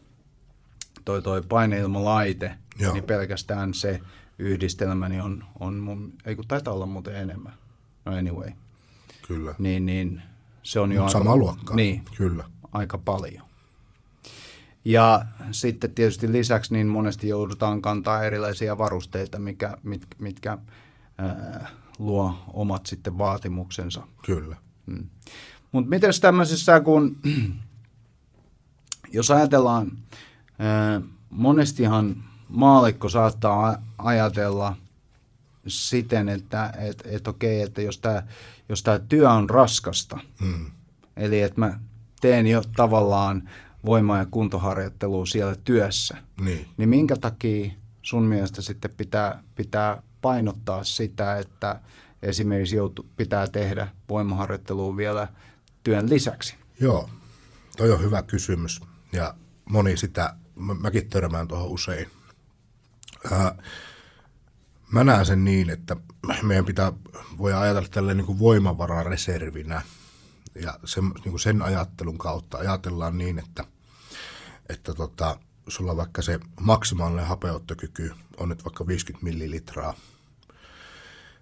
toi, toi paineilmalaite, joo, niin pelkästään se yhdistelmä niin on, on mun, ei kun taitaa olla muuten enemmän, no anyway. Kyllä. Niin, niin se on jo sama luokkaa, niin, kyllä, aika paljon. Ja sitten tietysti lisäksi niin monesti joudutaan kantaa erilaisia varusteita, mikä, mit, mitkä ää, luo omat sitten vaatimuksensa. Kyllä. Mm. Mutta miten tämmöisissä, kun jos ajatellaan, ää, monestihan maallikko saattaa ajatella siten, että et, et okei, että jos tämä jos tää työ on raskasta, mm. eli että mä teen jo tavallaan voimaa ja kuntoharjoittelua siellä työssä, niin, niin minkä takia sun mielestä sitten pitää, pitää painottaa sitä, että esimerkiksi joutu, pitää tehdä voimaharjoittelua vielä työn lisäksi? Joo, toi on hyvä kysymys ja moni sitä, mä, mäkin törmään tuohon usein. Ää, mä näen sen niin, että meidän pitää, voi ajatella tälleen niin kuin voimavarareservinä. Ja sen, niin kuin sen ajattelun kautta ajatellaan niin, että, että tota, sulla vaikka se maksimaalinen hapeuttokyky on nyt vaikka viisikymmentä millilitraa.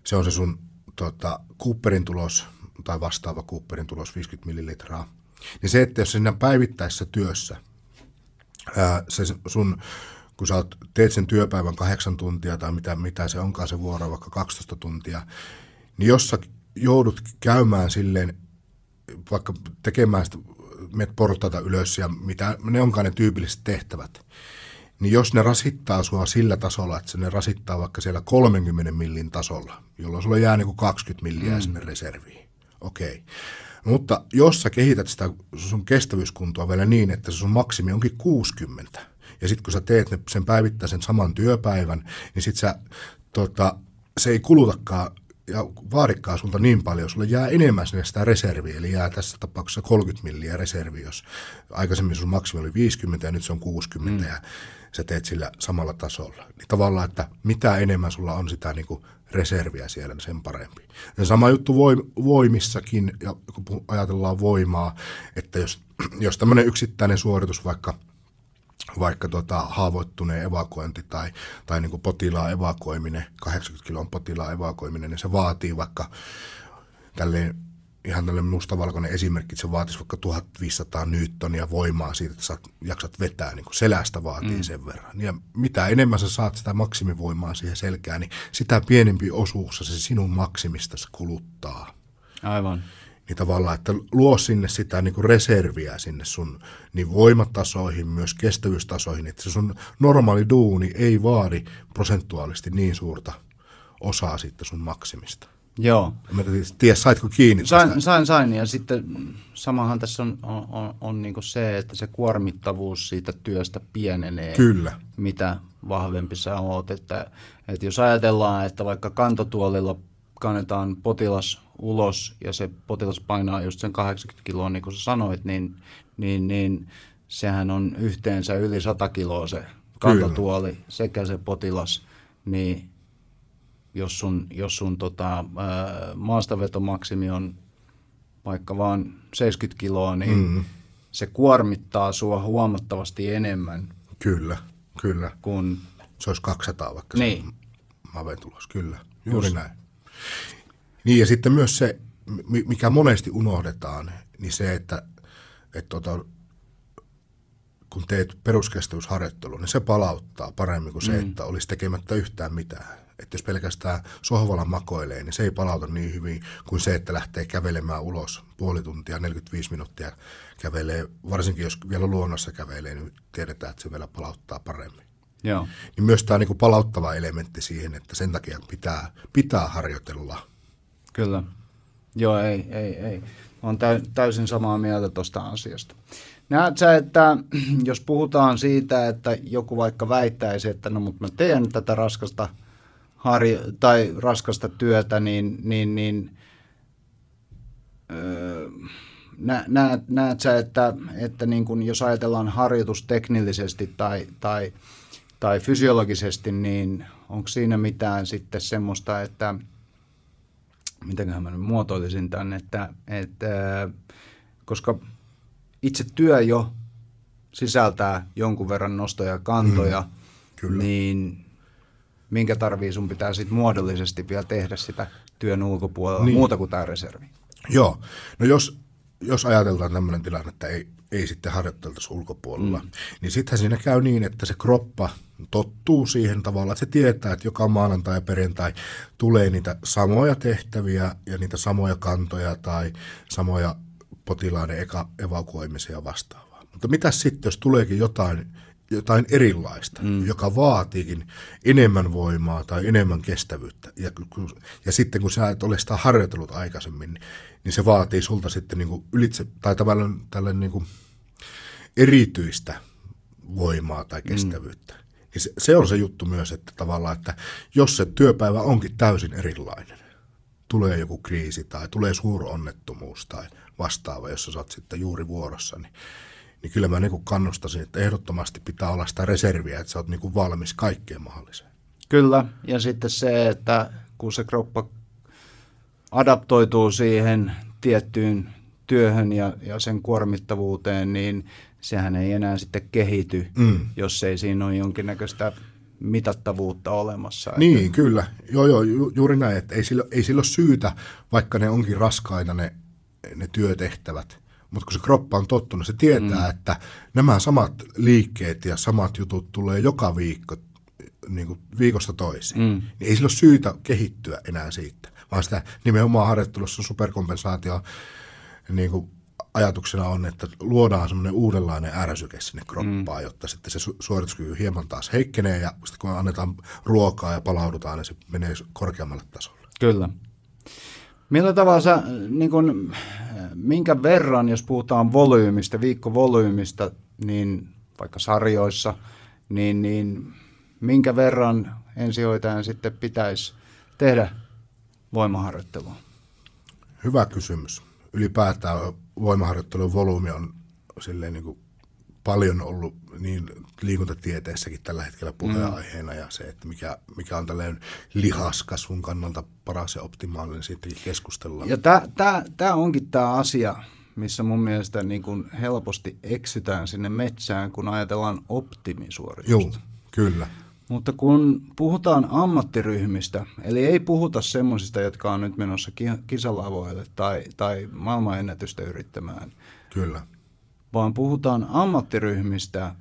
Se on se sun tota, Cooperin tulos tai vastaava Cooperin tulos viisikymmentä millilitraa. Niin se, että jos sinä päivittäisessä työssä, ää, se sun, kun sä oot, teet sen työpäivän kahdeksan tuntia tai mitä, mitä se onkaan se vuoro, vaikka kaksitoista tuntia, niin jos sä joudut käymään silleen, vaikka tekemään sitä, menet portaita ylös ja mitä ne onkaan ne tyypilliset tehtävät, niin jos ne rasittaa sua sillä tasolla, että ne rasittaa vaikka siellä kolmenkymmenen millin tasolla, jolloin sulla jää niin kuin kaksikymmentä milliä mm. sinne reserviin. Okei. Okay. Mutta jos sä kehität sitä sun kestävyyskuntoa vielä niin, että se sun maksimi onkin kuusikymmentä, ja sitten kun sä teet sen päivittäisen saman työpäivän, niin sit sä, tota, se ei kulutakaan ja vaadikkaa sulta niin paljon, sulle jää enemmän sinne sitä reserviä, eli jää tässä tapauksessa kolmekymmentä milliä reserviä, jos aikaisemmin sun maksimi oli viisikymmentä ja nyt se on kuusikymmentä mm. ja sä teet sillä samalla tasolla. Niin tavallaan, että mitä enemmän sulla on sitä niin kuin reserviä siellä, niin sen parempi. Ja sama juttu voimissakin, ja kun ajatellaan voimaa, että jos, jos tämmöinen yksittäinen suoritus vaikka, vaikka tota, haavoittuneen evakuointi tai, tai niin kuin potilaan evakuoiminen, kahdeksankymmentä kilon potilaan evakuoiminen, niin se vaatii vaikka, tälleen, ihan tällainen mustavalkoinen esimerkki, se vaatisi vaikka tuhatviisisataa newtonia voimaa siitä, että saat, jaksat vetää, niin kuin selästä vaatii mm. sen verran. Ja mitä enemmän sä saat sitä maksimivoimaa siihen selkään, niin sitä pienempi osuus se sinun maksimista se kuluttaa. Aivan. Niin tavallaan, että luo sinne sitä niin kuin reserviä sinne sun niin voimatasoihin, myös kestävyystasoihin, että se sun normaali duuni ei vaadi prosentuaalisesti niin suurta osaa siitä sun maksimista. Joo. Mä tiedä, saitko kiinni sain, tästä? Sain, sain. Ja sitten samahan tässä on, on, on, on niin kuin se, että se kuormittavuus siitä työstä pienenee. Kyllä. Mitä vahvempi sä oot. Että, että jos ajatellaan, että vaikka kantotuolilla kannetaan potilas ulos ja se potilas painaa just sen kahdeksankymmentä kiloa, niin kuin sä sanoit, niin, niin, niin sehän on yhteensä yli sata kiloa se kantotuoli, kyllä, sekä se potilas, niin jos sun, jos sun tota, maastavetomaksimi on vaikka vaan seitsemänkymmentä kiloa, niin mm. se kuormittaa sua huomattavasti enemmän, kyllä, Kyllä. Kun... Se olisi kaksisataa vaikka niin. Se maven tulos, kyllä. Juuri Just. Näin. Niin ja sitten myös se, mikä monesti unohdetaan, niin se, että, että kun teet peruskestävyysharjoittelua, niin se palauttaa paremmin kuin se, mm. että olisi tekemättä yhtään mitään. Että jos pelkästään sohvalla makoilee, niin se ei palauta niin hyvin kuin se, että lähtee kävelemään ulos puoli tuntia, neljäkymmentäviisi minuuttia kävelee. Varsinkin jos vielä luonnossa kävelee, niin tiedetään, että se vielä palauttaa paremmin. Joo. Niin myös tämä niin palauttava elementti siihen, että sen takia pitää, pitää harjoitella. Kyllä. Joo, ei, ei, ei. Olen täysin samaa mieltä tuosta asiasta. Näet sä, että jos puhutaan siitä, että joku vaikka väittäisi, että no mutta mä teen tätä raskasta, harjo- tai raskasta työtä, niin, niin, niin öö, nä, näet, näet sä, että, että niin kun jos ajatellaan harjoitusteknillisesti tai, tai, tai fysiologisesti, niin onko siinä mitään sitten semmoista, että mitenköhän mä nyt muotoilisin tämän, että, että koska itse työ jo sisältää jonkun verran nostoja ja kantoja, mm, niin minkä tarvii sun pitää sitten muodollisesti vielä tehdä sitä työn ulkopuolella niin. Muuta kuin tämä reservi? Joo, no jos, jos ajatellaan tämmöinen tilanne, että ei, ei sitten harjoitteltaisi ulkopuolella, mm. niin sittenhän siinä käy niin, että se kroppa tottuu siihen tavalla, että se tietää, että joka maanantai ja perjantai tulee niitä samoja tehtäviä ja niitä samoja kantoja tai samoja potilaiden eka evakuoimisia vastaavaa. Mutta mitä sitten, jos tuleekin jotain, jotain erilaista, mm. joka vaatiikin enemmän voimaa tai enemmän kestävyyttä. Ja, ja sitten kun sä et ole sitä harjoitellut aikaisemmin, niin se vaatii sulta sitten niin kuin ylitse, tai tavallaan tällainen niin kuin erityistä voimaa tai kestävyyttä. Mm. Niin se, se on se juttu myös, että tavallaan, että jos se työpäivä onkin täysin erilainen, tulee joku kriisi tai tulee suuronnettomuus tai vastaava, jossa sä oot sitten juuri vuorossa, niin, niin kyllä mä niin kannustasin, että ehdottomasti pitää olla sitä reserviä, että sä oot niin valmis kaikkeen mahdolliseen. Kyllä, ja sitten se, että kun se kroppa adaptoituu siihen tiettyyn työhön ja, ja sen kuormittavuuteen, niin sehän ei enää sitten kehity, mm. jos ei siinä ole jonkinnäköistä mitattavuutta olemassa. Niin, että... kyllä. Joo, joo, ju, juuri näin, että ei sillä, ei sillä ole syytä, vaikka ne onkin raskaina ne, ne työtehtävät, mutta kun se kroppa on tottunut, se tietää, mm. että nämä samat liikkeet ja samat jutut tulee joka viikko, niin kuin viikosta toiseen. Mm. Ei sillä ole syytä kehittyä enää siitä, vaan sitä nimenomaan harjoittelussa superkompensaatio niin kuin ajatuksena on, että luodaan semmoinen uudenlainen ärsyke sinne kroppaan, mm. jotta sitten se suorituskyky hieman taas heikkenee ja sitten kun annetaan ruokaa ja palaudutaan, niin se menee korkeammalle tasolle. Kyllä. Millä tavalla sä, niin kun, minkä verran, jos puhutaan volyymista, viikkovolyymista, niin vaikka sarjoissa, niin, niin minkä verran ensihoitajan sitten pitäisi tehdä voimaharjoittelua? Hyvä kysymys. Ylipäätään voimaharjoittelun volyymi on silleen niin kuin paljon ollut niin liikuntatieteessäkin tällä hetkellä puheenaiheena ja se, että mikä, mikä on tällainen lihaskasvun kannalta paras ja optimaalinen, siitäkin keskustellaan. Ja tämä onkin tämä asia, missä mun mielestä niin kuin helposti eksytään sinne metsään, kun ajatellaan optimisuoritusta. Joo, kyllä. Mutta kun puhutaan ammattiryhmistä, eli ei puhuta semmoisista, jotka on nyt menossa kisalavoille tai, tai maailmanennätystä yrittämään. Kyllä. Vaan puhutaan ammattiryhmistä,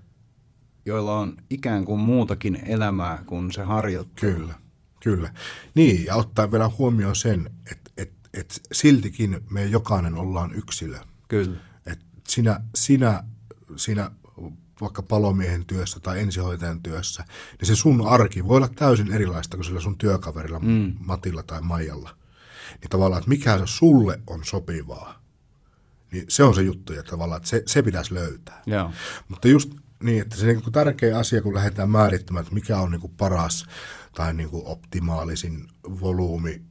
joilla on ikään kuin muutakin elämää kuin se harjoittelu. Kyllä, kyllä. Niin, ja ottaa vielä huomioon sen, että et, et siltikin me jokainen ollaan yksilö. Kyllä. Et sinä, sinä, sinä... vaikka palomiehen työssä tai ensihoitajan työssä, niin se sun arki voi olla täysin erilaista kuin sillä sun työkaverilla, mm. Matilla tai Maijalla. Niin tavallaan, että mikä se sulle on sopivaa, niin se on se juttu, ja tavallaan, että se, se pitäisi löytää. Yeah. Mutta just niin, että se niin kuin tärkeä asia, kun lähdetään määrittämään, että mikä on niin kuin paras tai niin kuin optimaalisin volyymi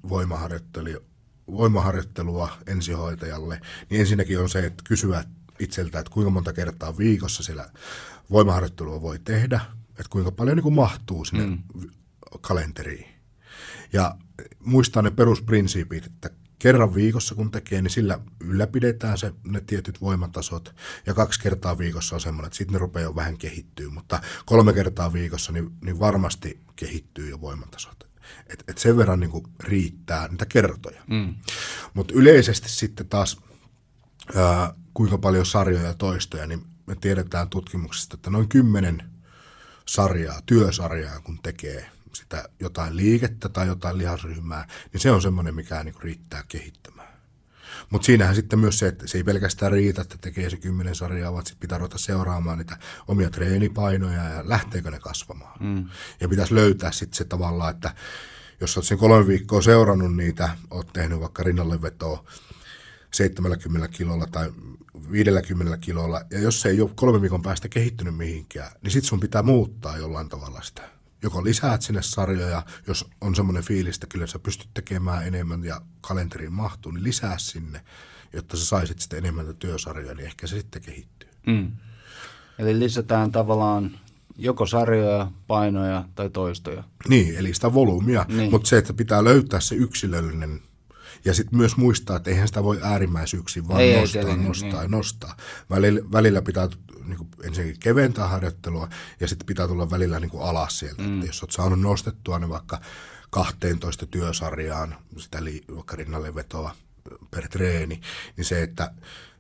voimaharjoittelua ensihoitajalle, niin ensinnäkin on se, että kysyä itseltä, että kuinka monta kertaa viikossa siellä voimaharjoittelua voi tehdä, että kuinka paljon niin kuin mahtuu sinne mm. kalenteriin. Ja muistaa ne perusprinsiipit, että kerran viikossa kun tekee, niin sillä ylläpidetään se, ne tietyt voimatasot. Ja kaksi kertaa viikossa on semmoinen, että sitten ne rupeaa jo vähän kehittyä, mutta kolme kertaa viikossa niin, niin varmasti kehittyy jo voimatasot. Et, et sen verran niin kuin riittää niitä kertoja. Mm. Mutta yleisesti sitten taas, ää, kuinka paljon sarjoja ja toistoja, niin me tiedetään tutkimuksesta, että noin kymmenen sarjaa, työsarjaa, kun tekee sitä jotain liikettä tai jotain lihasryhmää, niin se on semmoinen, mikä niin kuin riittää kehittämään. Mutta siinähän sitten myös se, että se ei pelkästään riitä, että tekee se kymmenen sarjaa, vaan sitten pitää ruveta seuraamaan niitä omia treenipainoja ja lähteekö ne kasvamaan. Mm. Ja pitäisi löytää sitten se tavallaan, että jos olet sen kolme viikkoa seurannut niitä, olet tehnyt vaikka rinnallevetoa seitsemänkymmentä kilolla tai viisikymmentä kilolla, ja jos se ei ole kolme viikon päästä kehittynyt mihinkään, niin sitten sun pitää muuttaa jollain tavalla sitä. Joko lisäät sinne sarjoja, jos on semmoinen fiilis, että kyllä sä pystyt tekemään enemmän ja kalenteriin mahtuu, niin lisää sinne, jotta sä saisit sitten enemmän työsarjoja, niin ehkä se sitten kehittyy. Mm. Eli lisätään tavallaan joko sarjoja, painoja tai toistoja. Niin, eli sitä volyymia, niin. Mutta se, että pitää löytää se yksilöllinen. Ja sitten myös muistaa, että eihän sitä voi äärimmäisyyksiin vaan ei, nostaa, ei, nostaa niin. nostaa. Välillä, välillä pitää niin ensinnäkin keventää harjoittelua ja sitten pitää tulla välillä niin alas sieltä. Mm. Että jos olet saanut nostettua niin vaikka kahteentoista työsarjaan, sitä li, vaikka rinnallevetoa per treeni, niin se, että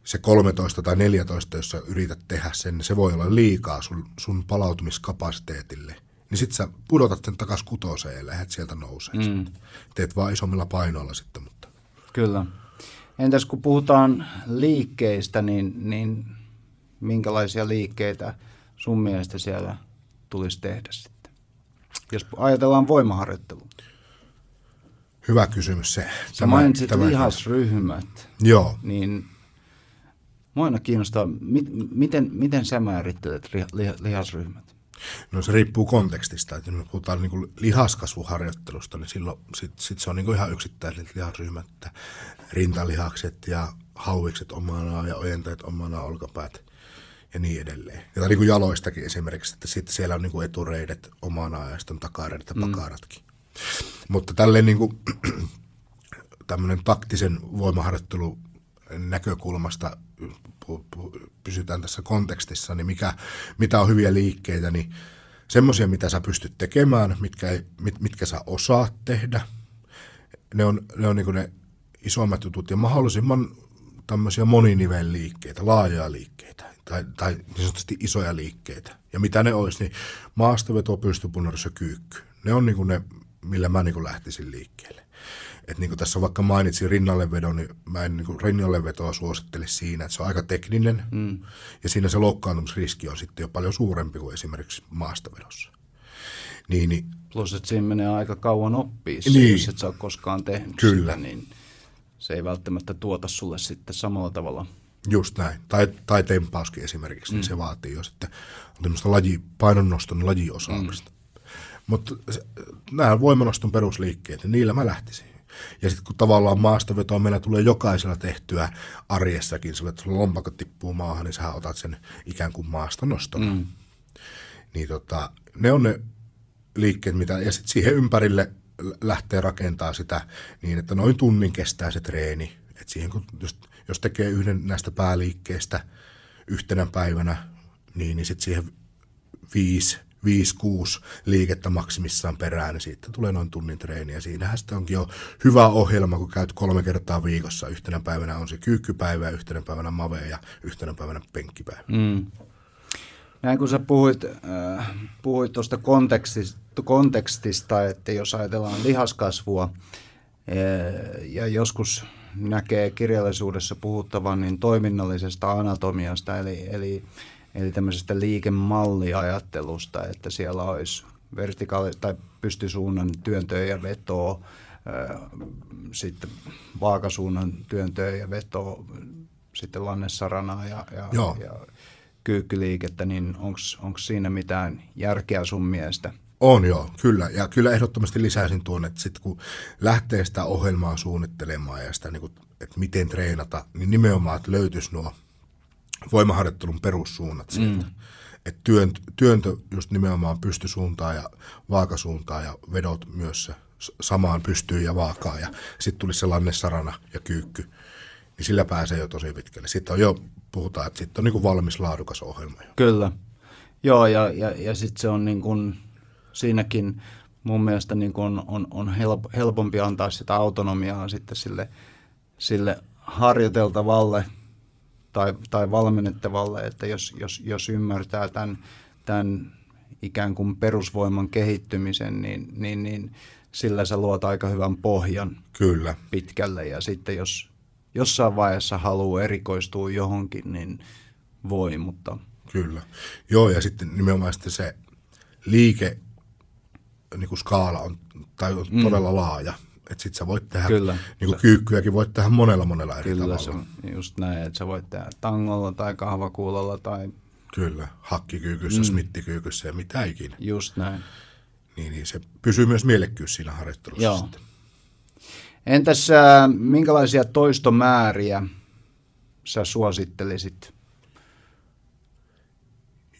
se kolmetoista tai neljätoista, jos yrität tehdä sen, niin se voi olla liikaa sun, sun palautumiskapasiteetille. Niin sitten sä pudotat sen takaisin kutoseen ja lähdet sieltä nousemaan. Mm. Teet vaan isommilla painoilla sitten. Mutta. Kyllä. Entäs kun puhutaan liikkeistä, niin, niin minkälaisia liikkeitä sun mielestä siellä tulisi tehdä sitten? Jos ajatellaan voimaharjoittelua. Hyvä kysymys se. Sä mainitsit tämä lihasryhmät. Joo. Niin mua aina kiinnostaa, mit, miten, miten sä määrittelet lihasryhmät? No se riippuu kontekstista, että jos puhutaan niin kuin lihaskasvuharjoittelusta, niin silloin sit, sit se on niin kuin ihan yksittäiset lihasryhmät, että rintalihakset ja hauikset omanaan ja ojentajat omanaan, olkapäät ja niin edelleen. Ja niin kuin jaloistakin esimerkiksi, että sitten siellä on niin kuin etureidet omanaan ja sitten takareidet ja pakaratkin. Mm. Mutta tälleen niin kuin tämmöinen taktisen voimaharjoittelun näkökulmasta pysytään tässä kontekstissa, niin mikä, mitä on hyviä liikkeitä, niin semmoisia, mitä sä pystyt tekemään, mitkä, ei, mit, mitkä sä osaat tehdä, ne on ne, on niin kuin ne isommat jutut ja mahdollisimman tämmöisiä moninivelliikkeitä, laajoja liikkeitä tai, tai niin sanotusti isoja liikkeitä. Ja mitä ne olisi, niin maastaveto, pystypunnerus ja kyykky. Ne on niin kuin ne, millä mä niin kuin lähtisin liikkeelle. Että niin kuin tässä vaikka mainitsin rinnallevedon, niin mä en niin kuin rinnallevetoa suosittele siinä, että se on aika tekninen mm. ja siinä se loukkaantumisriski on sitten jo paljon suurempi kuin esimerkiksi maastavedossa. Niin, niin, plus, että siinä menee aika kauan oppia, niin, jos et sä ole koskaan tehnyt kyllä. sitä, niin se ei välttämättä tuota sulle sitten samalla tavalla. Just näin. Tai, tai tempauskin esimerkiksi, mm. niin se vaatii jo sitten tämmöistä laji, painonnoston lajiosaamista. Mm. Mutta nämä voimanoston perusliikkeet, niin niillä mä lähtisin. Ja sitten kun tavallaan maastavetoa meillä tulee jokaisella tehtyä arjessakin, sillä että sulla lompakko tippuu maahan, niin sä otat sen ikään kuin maastanostona. Mm. Niin tota, ne on ne liikkeet, mitä, ja sitten siihen ympärille lähtee rakentaa sitä niin, että noin tunnin kestää se treeni. Et siihen kun, jos, jos tekee yhden näistä pääliikkeistä yhtenä päivänä, niin, niin sitten siihen viisi. viisi, kuusi liikettä maksimissaan perään, niin siitä tulee noin tunnin treeni. Ja siinähän sitten onkin jo hyvä ohjelma, kun käyt kolme kertaa viikossa. Yhtenä päivänä on se kyykkypäivä, yhtenä päivänä mave ja yhtenä päivänä penkkipäivä. Mm. Näin kun sä puhuit, äh, puhuit tuosta kontekstista, kontekstista, että jos ajatellaan lihaskasvua äh, ja joskus näkee kirjallisuudessa puhuttavan niin toiminnallisesta anatomiasta, eli, eli Eli tämmöisestä liikemalliajattelusta, että siellä olisi vertikaali- tai pystysuunnan työntöä ja vetoa, ää, sitten vaakasuunnan työntöä ja vetoa, sitten lannessaranaa ja, ja, ja kyykkyliikettä, niin onko siinä mitään järkeä sun mielestä? On joo, kyllä. Ja kyllä ehdottomasti lisäisin tuon, että sitten kun lähtee sitä ohjelmaa suunnittelemaan ja sitä, niin kun, että miten treenata, niin nimenomaan, että löytyisi nuo voimaharjoittelun perussuunnat sieltä. Mm. Että työntö, työntö just nimenomaan pystysuuntaan ja vaakasuuntaan ja vedot myös se samaan pystyyn ja vaakaan, ja sitten tulisi se lanne, sarana ja kyykky, niin sillä pääsee jo tosi pitkälle. Sitten on jo, puhutaan, että sitten on niin kuin valmis laadukas ohjelma. Kyllä, joo, ja, ja, ja sitten se on niin kuin siinäkin mun mielestä niin kuin on, on help, helpompi antaa sitä autonomiaa sitten sille, sille harjoiteltavalle tai, tai valmennettavalle, että jos, jos, jos ymmärtää tämän, tämän ikään kuin perusvoiman kehittymisen, niin, niin, niin sillä sä luot aika hyvän pohjan. Kyllä. Pitkälle. Ja sitten jos jossain vaiheessa haluaa erikoistua johonkin, niin voi, mutta... Kyllä. Joo, ja sitten nimenomaan sitten se liike, niin kuin skaala on, tai on mm. todella laaja. Että sit sä voit tehdä, Kyllä. niin kuin kyykkyäkin voit tehdä monella monella eri Kyllä, tavalla. Kyllä, just näin, että sä voit tehdä tangolla tai kahvakuulolla tai... Kyllä, hakkikyykyssä, mm. smittikyykyssä ja mitä ikinä. Just näin. Niin, niin se pysyy myös mielekkyys siinä harjoittelussa. Joo. Sitten. Entäs äh, minkälaisia toistomääriä sä suosittelisit?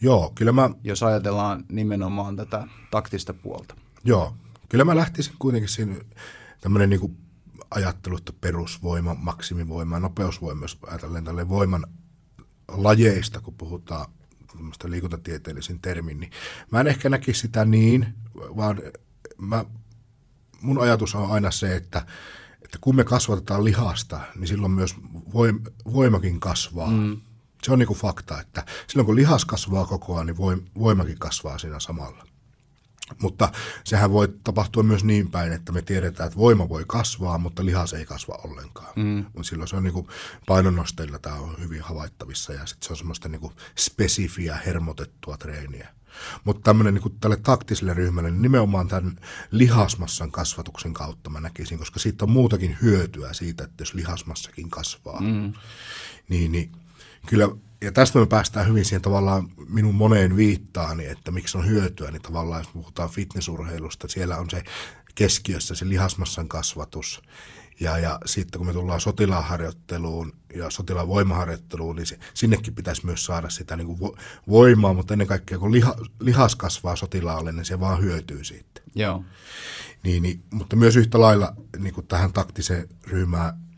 Joo, kyllä mä... Jos ajatellaan nimenomaan tätä taktista puolta. Joo, kyllä mä lähtisin kuitenkin siinä tämmöinen niin kuin ajattelu, että perusvoima, maksimivoima, nopeusvoima, jos ajatellaan tälleen voiman lajeista, kun puhutaan tämmöistä liikuntatieteellisin termin, niin mä en ehkä näkisi sitä niin, vaan mä, mun ajatus on aina se, että, että kun me kasvatetaan lihasta, niin silloin myös voim, voimakin kasvaa. Mm. Se on niin kuin fakta, että silloin kun lihas kasvaa koko ajan, niin voimakin kasvaa siinä samalla. Mutta sehän voi tapahtua myös niin päin, että me tiedetään, että voima voi kasvaa, mutta lihas ei kasva ollenkaan. Mm. Silloin se on niin kuin painonnosteilla, tämä on hyvin havaittavissa, ja sitten se on semmoista niin kuin spesifiä, hermotettua treeniä. Mutta tämmöinen niin kuin tälle taktiselle ryhmälle, niin nimenomaan tämän lihasmassan kasvatuksen kautta mä näkisin, koska siitä on muutakin hyötyä siitä, että jos lihasmassakin kasvaa, mm. niin, niin kyllä... Ja tästä me päästään hyvin siihen tavallaan minun moneen viittaani, että miksi on hyötyä, niin tavallaan jos puhutaan fitnessurheilusta, siellä on se keskiössä se lihasmassan kasvatus. Ja, ja sitten kun me tullaan sotilaan harjoitteluun ja sotilaan voimaharjoitteluun, niin se, sinnekin pitäisi myös saada sitä niin kuin vo, voimaa, mutta ennen kaikkea kun liha, lihas kasvaa sotilaalle, niin se vaan hyötyy siitä. Joo. Niin, niin, mutta myös yhtä lailla niin kuin tähän taktiseen ryhmään,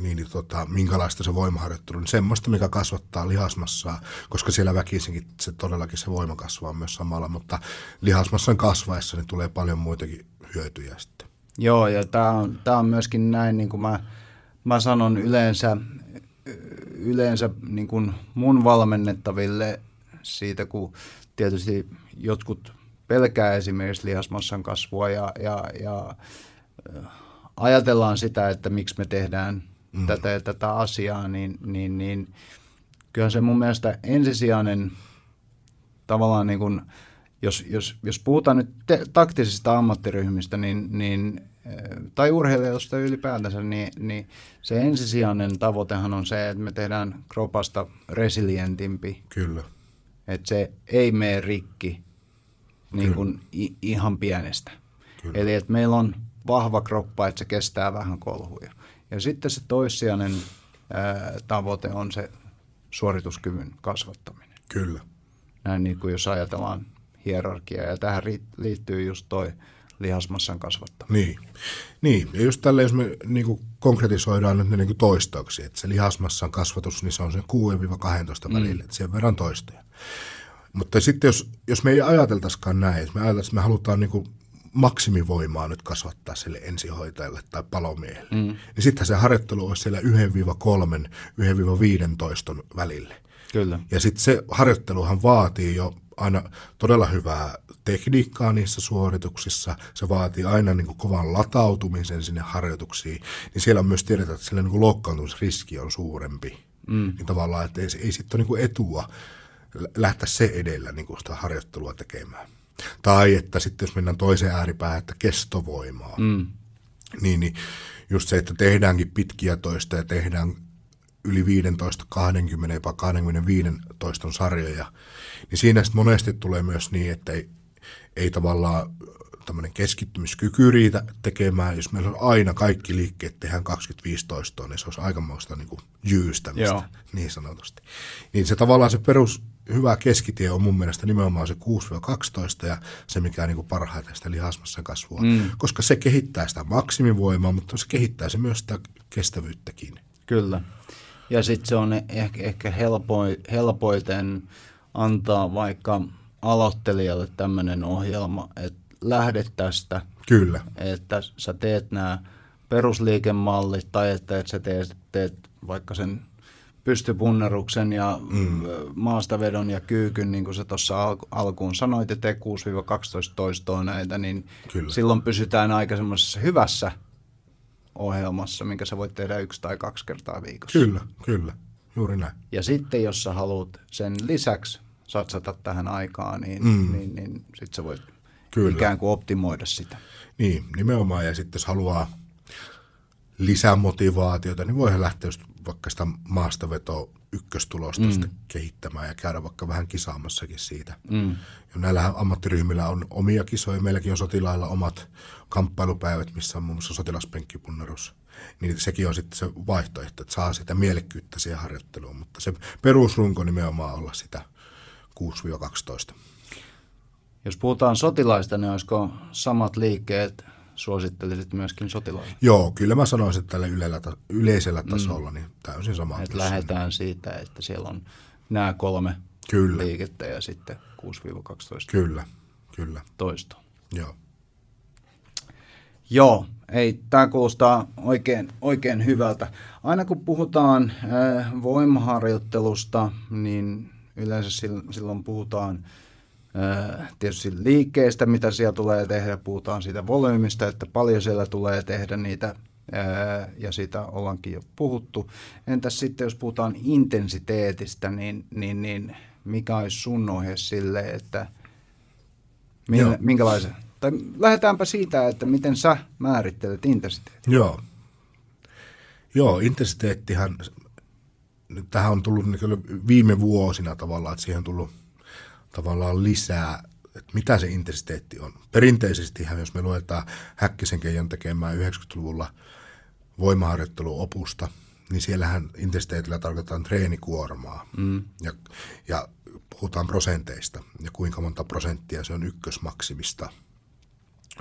Niin, tota, minkälaista se voimaharjoittelu, niin semmoista, mikä kasvattaa lihasmassaa, koska siellä väkisinkin se todellakin se voima kasvaa myös samalla, mutta lihasmassan kasvaessa niin tulee paljon muitakin hyötyjä sitten. Joo, ja tämä on, on myöskin näin, niin kuin mä, mä sanon yleensä, yleensä niin kuin mun valmennettaville siitä, kun tietysti jotkut pelkää esimerkiksi lihasmassan kasvua ja, ja, ja ajatellaan sitä, että miksi me tehdään mm. tätä ja tätä asiaa, niin, niin, niin kyllä se mun mielestä ensisijainen tavallaan, niin kun, jos, jos, jos puhutaan nyt te- taktisista ammattiryhmistä niin, niin, tai urheilijoista ylipäätänsä, niin, niin se ensisijainen tavoitehan on se, että me tehdään kropasta resilientimpi. Kyllä. Että se ei mene rikki niin kun i- ihan pienestä. Kyllä. Eli että meillä on vahva kroppa, että se kestää vähän kolhuja. Ja sitten se toissijainen ää, tavoite on se suorituskyvyn kasvattaminen. Kyllä. Näin niin kuin jos ajatellaan hierarkiaa, ja tähän liittyy just toi lihasmassan kasvattaminen. Niin, niin. Ja just tälle, jos me niin kuin konkretisoidaan nyt ne niin kuin toistoksi, että se lihasmassan kasvatus, niin se on sen kuudesta kahteentoista välillä, mm. että sen verran toistoja. Mutta sitten jos, jos me ei ajateltaisikaan näin, jos me ajateltaisiin, me halutaan niin kuin maksimivoimaa nyt kasvattaa sille ensihoitajalle tai palomiehelle, mm. niin sittenhän se harjoittelu olisi siellä yhdestä kolmeen, yhdestä viiteentoista välille. Kyllä. Ja sitten se harjoitteluhan vaatii jo aina todella hyvää tekniikkaa niissä suorituksissa, se vaatii aina niin kuin kovan latautumisen sinne harjoituksiin, niin siellä on myös tiedetään, että siellä niin kuin loukkaantumisriski on suurempi. Mm. Niin tavallaan, että ei, ei sitten ole niin kuin etua lähteä se edellä niin kuin sitä harjoittelua tekemään. Tai että sitten jos mennään toiseen ääripäähän, että kestovoimaa, mm. niin, niin just se, että tehdäänkin pitkiä toista ja tehdään yli viisitoista, kaksikymmentä, jopa kaksikymmentäviisi toiston sarjoja, niin siinä sitten monesti tulee myös niin, että ei, ei tavallaan tämmöinen keskittymiskyky riitä tekemään. Jos meillä on aina kaikki liikkeet tehdään kaksikymmentäviisi toistoa, niin se olisi aikamoista niin kuin jyystämistä, joo, niin sanotusti. Niin se tavallaan se perus hyvä keskitie on mun mielestä nimenomaan se kuusi kaksitoista ja se, mikä on niin kuin parhaiten sitä lihasmassan kasvua, mm. koska se kehittää sitä maksimivoimaa, mutta se kehittää se myös sitä kestävyyttäkin. Kyllä. Ja sitten se on ehkä, ehkä helpoin, helpoiten antaa vaikka aloittelijalle tämmöinen ohjelma, että lähdet tästä, kyllä, että sä teet nämä perusliikemallit tai että, että sä teet, teet vaikka sen pystypunneruksen ja mm. maastavedon ja kyykyn, niin kuin sä tuossa alkuun sanoit, ja tee kuusi kaksitoista toistoa näitä, niin kyllä, silloin pysytään aika semmoisessa hyvässä ohjelmassa, minkä sä voit tehdä yksi tai kaksi kertaa viikossa. Kyllä, kyllä, juuri näin. Ja sitten jos sä haluat sen lisäksi satsata tähän aikaan, niin, mm. niin, niin sitten sä voit kyllä ikään kuin optimoida sitä. Niin, nimenomaan. Ja sitten jos haluaa lisää motivaatiota, niin voihan lähteä vaikka sitä maastavetoa ykköstulosta mm. sitten kehittämään ja käydä vaikka vähän kisaamassakin siitä. Mm. Ja näillähän ammattiryhmillä on omia kisoja. Meilläkin on sotilailla omat kamppailupäivät, missä on muun muassa sotilaspenkkipunnerus. Niin sekin on sitten se vaihtoehto, että saa sitä mielekkyyttä siihen harjoitteluun. Mutta se perusrunko nimenomaan olla sitä kuusi kaksitoista. Jos puhutaan sotilaista, niin olisiko samat liikkeet, suosittelisit myöskin sotilaille? Joo, kyllä mä sanoisin, että tällä ta- yleisellä tasolla mm. niin täysin samaa. Että lähdetään siitä, että siellä on nämä kolme, kyllä, liikettä ja sitten kuusi kaksitoista. Kyllä, kyllä. Toisto. Joo. Joo, ei, tämä kuulostaa oikein, oikein hyvältä. Aina kun puhutaan äh, voimaharjoittelusta, niin yleensä silloin puhutaan tietysti liikkeistä, mitä siellä tulee tehdä, puhutaan siitä volyymista, että paljon siellä tulee tehdä niitä, ja siitä ollaankin jo puhuttu. Entäs sitten, jos puhutaan intensiteetistä, niin, niin, niin mikä olisi sun ohje sille, että minkä, minkälaisen, tai lähdetäänpä siitä, että miten sä määrittelet intensiteetin. Joo, Joo intensiteettihan, tähän on tullut viime vuosina tavallaan, että siihen on tullut tavallaan lisää, että mitä se intensiteetti on. Perinteisestihän, jos me luetaan Häkkisen Keijon tekemään yhdeksänkymmentäluvulla voimaharjoitteluopusta, niin siellähän intensiteetillä tarkoitetaan treenikuormaa mm. ja, ja puhutaan prosenteista ja kuinka monta prosenttia se on ykkösmaksimista.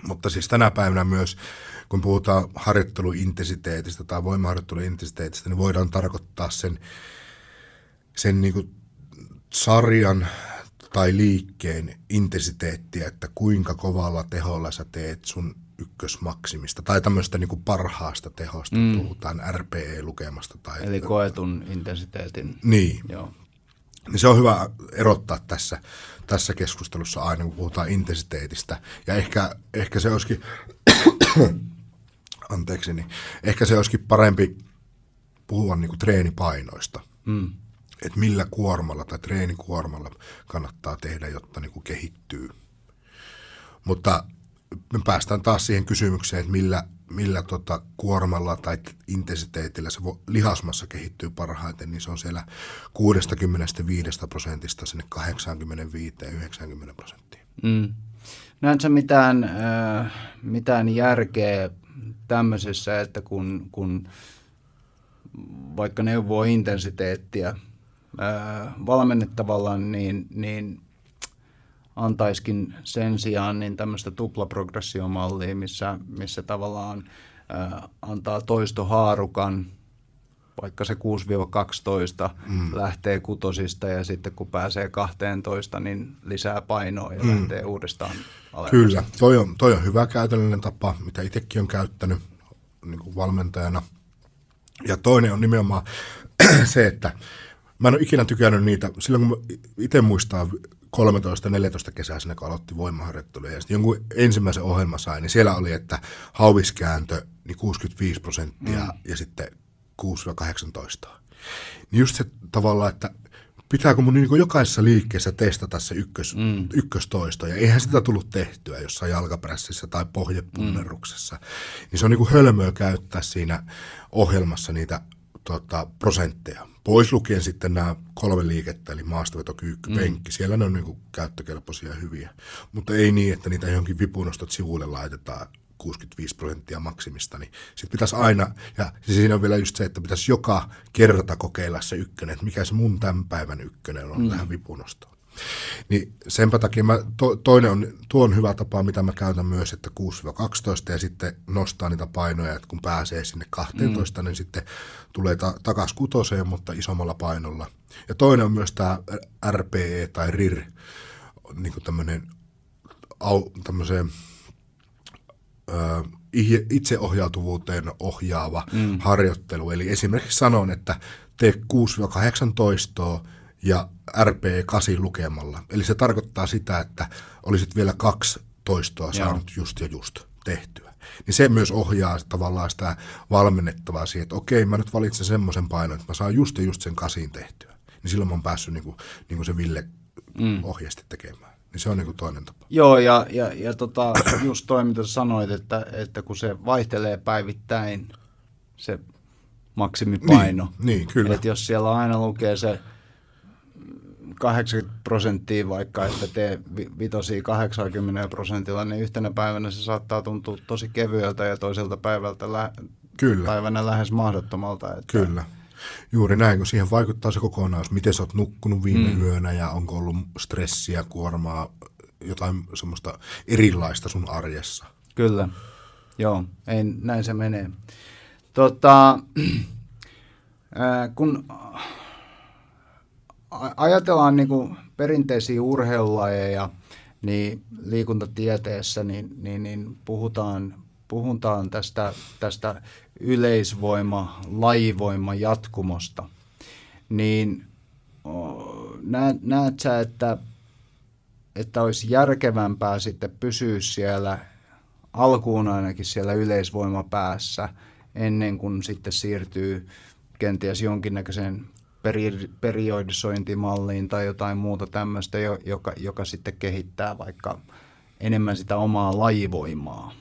Mutta siis tänä päivänä myös, kun puhutaan harjoitteluintensiteetistä tai voimaharjoitteluintensiteetistä, niin voidaan tarkoittaa sen, sen niin kuin sarjan tai liikkeen intensiteettiä, että kuinka kovalla teholla sä teet sun ykkösmaksimista tai tämmöistä niin kuin parhaasta tehosta, mm. puhutaan R P E-lukemasta. Tai eli koetun intensiteetin. Niin. Joo. Niin se on hyvä erottaa tässä, tässä keskustelussa aina, kun puhutaan intensiteetistä. Ja ehkä, ehkä se olisikin, anteeksi, niin ehkä se olisikin parempi puhua niin kuin treenipainoista. Mm. Että millä kuormalla tai treenikuormalla kannattaa tehdä, jotta niin kuin kehittyy. Mutta me päästään taas siihen kysymykseen, että millä, millä tota kuormalla tai intensiteetillä se vo, lihasmassa kehittyy parhaiten, niin se on siellä kuusikymmentäviisi prosentista sinne kahdeksankymmentäviisi yhdeksänkymmentä prosenttia. Mm. Näetkö mitään, äh, mitään järkeä tämmöisessä, että kun, kun vaikka neuvoo intensiteettiä ää, valmennettavalla, niin, niin antaiskin sen sijaan niin tämmöistä tuplaprogressiomallia, missä, missä tavallaan ää, antaa toistohaarukan, vaikka se kuusi kaksitoista mm. lähtee kutosista ja sitten kun pääsee kaksitoista, niin lisää painoa ja mm. lähtee uudestaan alemmas. Kyllä, toi on, toi on hyvä käytännöllinen tapa, mitä itsekin on käyttänyt niin kuin valmentajana. Ja toinen on nimenomaan se, että mä en ole ikinä tykännyt niitä, silloin kun itse muistaa kolmetoista neljätoista kesäisenä, kun aloitti voimaharjoittelua ja sitten jonkun ensimmäisen ohjelman sai, niin siellä oli, että hauviskääntö niin kuusikymmentäviisi prosenttia mm. ja sitten kuusi kahdeksantoista. Niin just se tavallaan, että pitääkö mun niin jokaisessa liikkeessä testata se ykkös, mm. ykköstoisto, ja eihän sitä tullut tehtyä jossain jalkaprässissä tai pohjepunneruksessa. Mm. Niin se on niin hölmöä käyttää siinä ohjelmassa niitä tota, prosentteja. Pois lukien sitten nämä kolme liikettä, eli maastaveto, kyykky, penkki. Mm. Siellä ne on niin kuin käyttökelpoisia ja hyviä. Mutta ei niin, että niitä johonkin vipunostot sivuille laitetaan kuusikymmentäviisi prosenttia maksimista. Niin sitten pitäisi aina, ja siinä on vielä just se, että pitäisi joka kerta kokeilla se ykkönen, että mikä se mun tämän päivän ykkönen on mm. tähän vipunostoon. Niin senpä takia mä, to, toinen on, tuo on hyvä tapa, mitä mä käytän myös, että kuusi kaksitoista ja sitten nostaa niitä painoja, että kun pääsee sinne kaksitoista, mm. niin sitten tulee ta, takaisin kutoseen, mutta isommalla painolla. Ja toinen on myös tämä R P E tai R I R, niin kuin tämmöinen tämmöiseen itseohjautuvuuteen ohjaava mm. harjoittelu. Eli esimerkiksi sanon, että tee kuusi kahdeksantoista ja R P E kahdeksan lukemalla. Eli se tarkoittaa sitä, että olisit vielä kaksi toistoa saanut Joo. just ja just tehtyä. Niin se myös ohjaa tavallaan sitä valmennettavaa siihen, että okei, mä nyt valitsen semmoisen painon, että mä saan just ja just sen kahdeksan tehtyä. Niin silloin mä oon päässyt niin kuin, niin kuin se Ville mm. ohjeesti tekemään. Niin se on niin kuin toinen tapa. Joo, ja, ja, ja tota, just toi, mitä sä sanoit, että, että kun se vaihtelee päivittäin, se maksimipaino. Niin, niin kyllä. Että jos siellä aina lukee se kahdeksankymmentä prosenttia vaikka, että tee vitosia kahdeksankymmentä prosentilla, niin yhtenä päivänä se saattaa tuntua tosi kevyeltä ja toiselta päivältä lä- Kyllä. päivänä lähes mahdottomalta. Että Kyllä. Juuri näin, kun siihen vaikuttaa se kokonaisuus, miten sä oot nukkunut viime mm. yönä ja onko ollut stressiä, kuormaa, jotain semmoista erilaista sun arjessa. Kyllä, joo, ei, näin se menee. Tota, äh, kun ajatellaan niin kuin perinteisiä urheilulajeja, niin liikuntatieteessä niin, niin, niin puhutaan, puhutaan tästä, tästä yleisvoima, lajivoima jatkumosta. Niin näet sä, että, että olisi järkevämpää sitten pysyä siellä alkuun ainakin siellä yleisvoimapäässä ennen kuin sitten siirtyy kenties jonkinnäköiseen periodisointimalliin tai jotain muuta tämmöistä, joka, joka sitten kehittää vaikka enemmän sitä omaa lajivoimaa.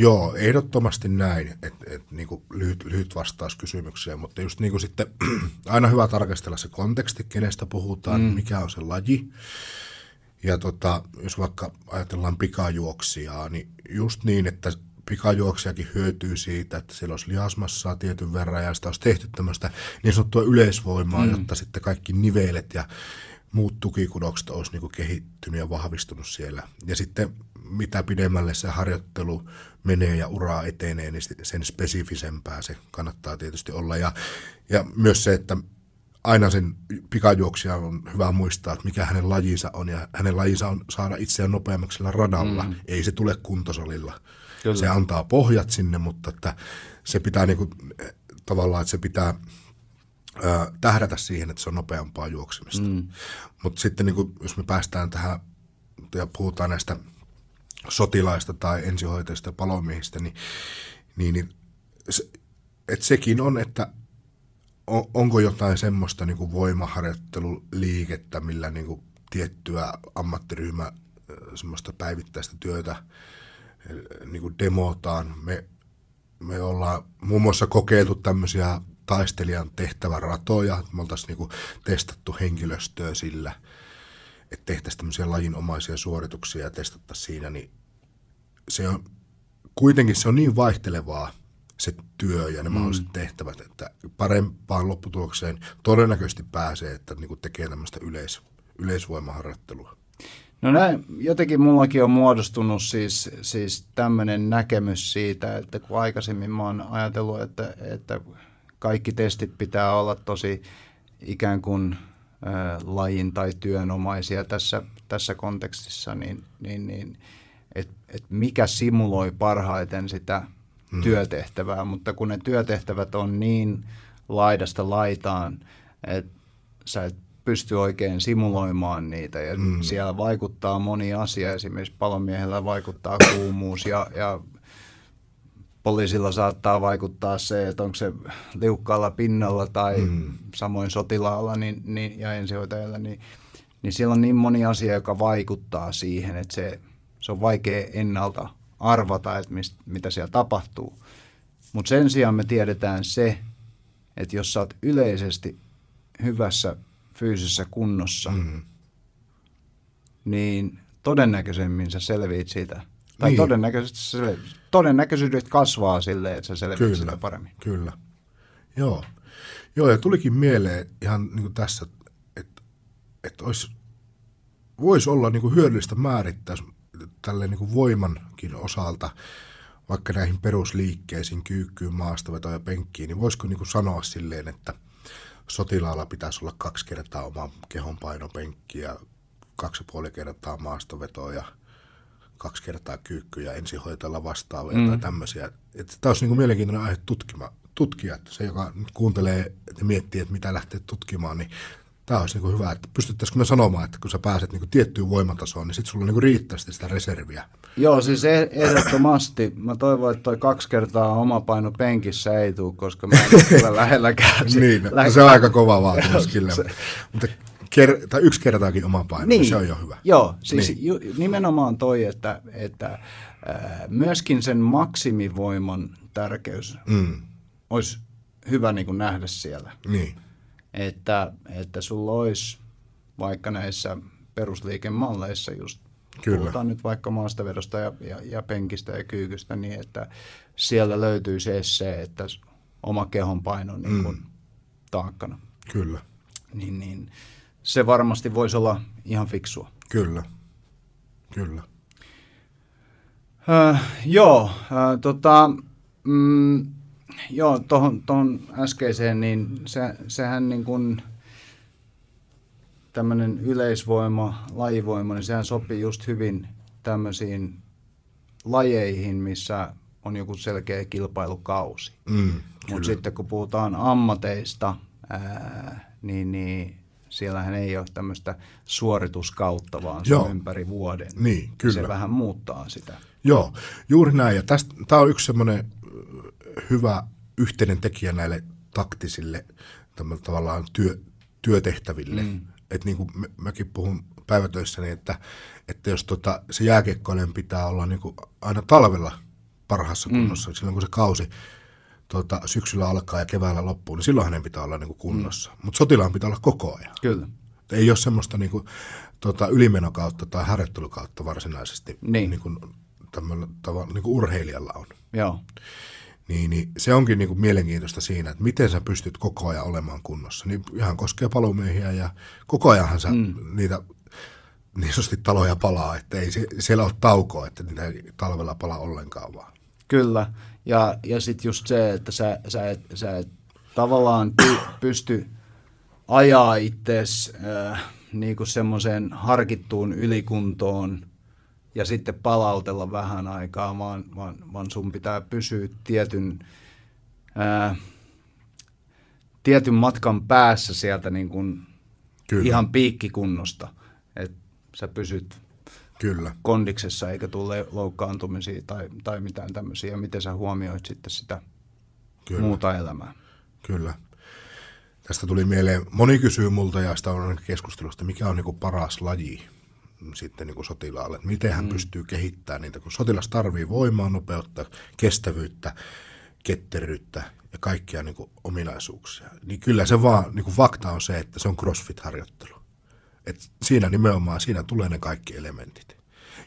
Joo, ehdottomasti näin, että et, niinku lyhyt, lyhyt vastaus kysymykseen, mutta just niinku sitten aina hyvä tarkastella se konteksti, kenestä puhutaan, mm. mikä on se laji. Ja tota, jos vaikka ajatellaan pikajuoksijaa, niin just niin, että pikajuoksijakin hyötyy siitä, että siellä olisi lihasmassaa tietyn verran ja sitä olisi tehty tämmöistä niin sanottua yleisvoimaa, mm. jotta sitten kaikki nivelet ja muut tukikudokset olisi niin kuin kehittynyt ja vahvistunut siellä. Ja sitten mitä pidemmälle se harjoittelu menee ja uraa etenee, niin sen spesifisempää se kannattaa tietysti olla. Ja, ja myös se, että aina sen pikajuoksijan on hyvä muistaa, että mikä hänen lajinsa on. Ja hänen lajinsa on saada itseään nopeammaksi radalla, mm. ei se tule kuntosalilla. Kyllä. Se antaa pohjat sinne, mutta että se pitää niinku, tavallaan, että se pitää ö, tähdätä siihen, että se on nopeampaa juoksemista. Mm. Mutta sitten niinku, jos me päästään tähän ja puhutaan näistä sotilaista tai ensihoitajista ja palomiehistä, niin, niin, niin se, et sekin on, että on, onko jotain semmoista niinku voimaharjoitteluliikettä, millä niinku tiettyä ammattiryhmää, semmoista päivittäistä työtä niin kuin demotaan. Me, me ollaan muun muassa kokeiltu tämmöisiä taistelijan tehtäväratoja, että me oltaisiin niin kuin testattu henkilöstöä sillä, että tehtäisiin tämmöisiä lajinomaisia suorituksia ja testattaisiin siinä, niin se on, kuitenkin se on niin vaihtelevaa se työ ja ne mm. mahdolliset tehtävät, että parempaan lopputulokseen todennäköisesti pääsee, että niin kuin tekee tämmöistä yleis, yleisvoimaharjoittelua. No näin, jotenkin mullakin on muodostunut siis, siis tämmöinen näkemys siitä, että kun aikaisemmin mä oon ajatellut, että, että kaikki testit pitää olla tosi ikään kuin ä, lajin tai työnomaisia tässä, tässä kontekstissa, niin, niin, niin että et mikä simuloi parhaiten sitä mm. työtehtävää, mutta kun ne työtehtävät on niin laidasta laitaan, että sä et pystyy oikein simuloimaan niitä ja mm. siellä vaikuttaa moni asia. Esimerkiksi palomiehellä vaikuttaa kuumuus ja, ja poliisilla saattaa vaikuttaa se, että onko se liukkaalla pinnalla tai mm. samoin sotilaalla niin, niin, ja ensihoitajalla. Niin, niin siellä on niin moni asia, joka vaikuttaa siihen, että se, se on vaikea ennalta arvata, että mist, mitä siellä tapahtuu. Mutta sen sijaan me tiedetään se, että jos sä oot yleisesti hyvässä fyysisessä kunnossa, mm. niin todennäköisemmin sä selviit sitä. Tai niin. todennäköisesti todennäköisyydet kasvaa silleen, että sä selviit kyllä, sitä paremmin. Kyllä, joo. Joo, ja tulikin mieleen ihan niin kuin tässä, että, että olisi, voisi olla niin kuin hyödyllistä määrittää tälleen niin kuin voimankin osalta, vaikka näihin perusliikkeisiin, kyykkyyn, maastavetoon ja penkkiin, niin voisiko niin kuin sanoa silleen, että sotilaalla pitäisi olla kaksi kertaa oma kehonpainopenkki ja kaksi ja puoli kertaa maastavetoa ja kaksi kertaa kyykkyä ja ensihoitajalla vastaavia mm. tai tämmöisiä. Että tämä olisi niin kuin mielenkiintoinen aihe tutkima, tutkia. Että se, joka kuuntelee ja miettii, että mitä lähtee tutkimaan, niin tämä olisi niin kuin hyvä, että pystyttäisikö me sanomaan, että kun sä pääset niin kuin tiettyyn voimatasoon, niin sitten sulla niin kuin riittäisi sitä reserviä. Joo, siis ehdottomasti. Mä toivon, että toi kaksi kertaa oma paino penkissä ei tule, koska mä en kyllä lähelläkään. niin, no, se on aika kova vaatimus kyllä. Mutta ker- tai yksi kertaakin oma paino, niin, niin se on jo hyvä. Joo, siis niin. ju- nimenomaan toi, että, että äh, myöskin sen maksimivoiman tärkeys mm. olisi hyvä niin kuin nähdä siellä. Niin. Että, että sulla olisi vaikka näissä perusliikemalleissa just, kyllä. puhutaan nyt vaikka maastavedosta ja, ja, ja penkistä ja kyykystä, niin että siellä löytyy se, se että oma kehonpaino on niin kuin mm. taakkana. Kyllä. Niin, niin se varmasti voisi olla ihan fiksua. Kyllä, kyllä. Öö, joo, öö, tota... Mm, Joo, tohon, tohon äskeiseen, niin se, sehän niin kuin tämmöinen yleisvoima, lajivoima, niin sehän sopii just hyvin tämmöisiin lajeihin, missä on joku selkeä kilpailukausi. Mm, mutta sitten kun puhutaan ammateista, ää, niin, niin siellähän ei ole tämmöistä suorituskautta, vaan se on ympäri vuoden. Niin, kyllä. Se vähän muuttaa sitä. Joo, juuri näin. Ja tämä on yksi semmoinen hyvä yhteinen tekijä näille taktisille tavallaan työ, työtehtäville. Mm. Että niin kuin mäkin puhun päivätöissäni, että, että jos tota, se jääkiekkoilun pitää olla niin kuin aina talvella parhaassa kunnossa, mm. silloin kun se kausi tota, syksyllä alkaa ja keväällä loppuu, niin silloin hänen pitää olla niin kuin kunnossa. Mm. Mutta sotilaan pitää olla koko ajan. Kyllä. Ei ole semmoista niin kuin, tota, ylimenokautta tai harjoittelukautta varsinaisesti, niin, niin kuin, tavalla, niin kuin urheilijalla on. Joo. Niin, niin se onkin niin kuin mielenkiintoista siinä, että miten sä pystyt koko ajan olemaan kunnossa. Niin ihan koskee palomiehiä ja koko ajanhan sä mm. niitä niin sanotusti taloja palaa, että ei siellä ole taukoa, että niitä ei talvella palaa ollenkaan vaan. Kyllä, ja, ja sitten just se, että sä, sä, et, sä et tavallaan py, pysty ajaa itseäsi äh, niin kuin semmoiseen harkittuun ylikuntoon, ja sitten palautella vähän aikaa, vaan, vaan, vaan sun pitää pysyä tietyn, ää, tietyn matkan päässä sieltä niin kuin ihan piikkikunnosta. Että sä pysyt kyllä kondiksessa eikä tule loukkaantumisia tai, tai mitään tämmöisiä. Miten sä huomioit sitten sitä kyllä. muuta elämää? Kyllä. Tästä tuli mieleen, moni kysyy multa ja sitä on keskustelusta, mikä on niin kuin paras laji sitten niin kuin sotilaalle, että miten hän mm. pystyy kehittämään niitä, kun sotilas tarvitsee voimaa, nopeutta, kestävyyttä, ketteryyttä ja kaikkia niin kuin ominaisuuksia. Niin kyllä se vaan, niin kuin fakta on se, että se on CrossFit-harjoittelu. Et siinä nimenomaan, siinä tulee ne kaikki elementit.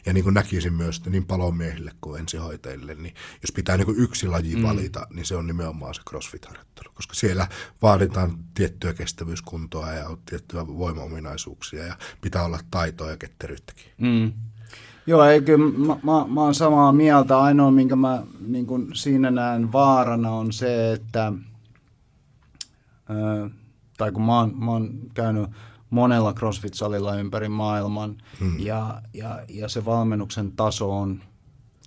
Ja niin kuin näkisin myös niin palomiehille kuin ensihoitajille, niin jos pitää niin kuin yksi laji mm. valita, niin se on nimenomaan se CrossFit-harjoittelu, koska siellä vaaditaan tiettyä kestävyyskuntoa ja tiettyä voimaominaisuuksia ja pitää olla taitoa ja ketteryyttäkin. Mm. Joo, ei kyllä, mä, mä, mä oon samaa mieltä. Ainoa, minkä mä niin kuin siinä näen vaarana on se, että, ö, tai kun mä oon, mä oon käynyt monella CrossFit-salilla ympäri maailman, mm. ja, ja, ja se valmennuksen taso on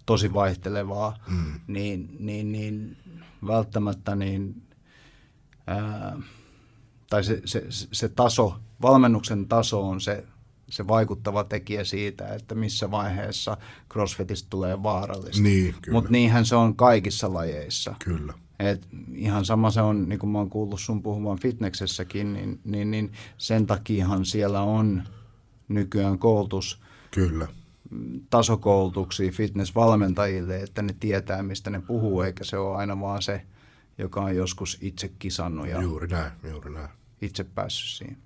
tosi vaihtelevaa, mm. niin, niin, niin välttämättä niin, ää, tai se, se, se taso, valmennuksen taso on se, se vaikuttava tekijä siitä, että missä vaiheessa CrossFitista tulee vaarallista. Niin, mutta niinhän se on kaikissa lajeissa. Kyllä. Et ihan sama se on, niin kuin mä oon kuullut sun puhumaan fitneksessäkin, niin, niin, niin sen takiahan siellä on nykyään koulutus, kyllä. tasokoulutuksia fitnessvalmentajille, että ne tietää, mistä ne puhuu, eikä se ole aina vaan se joka on joskus itse kisannut ja juuri näin, juuri näin. Itse päässyt siihen.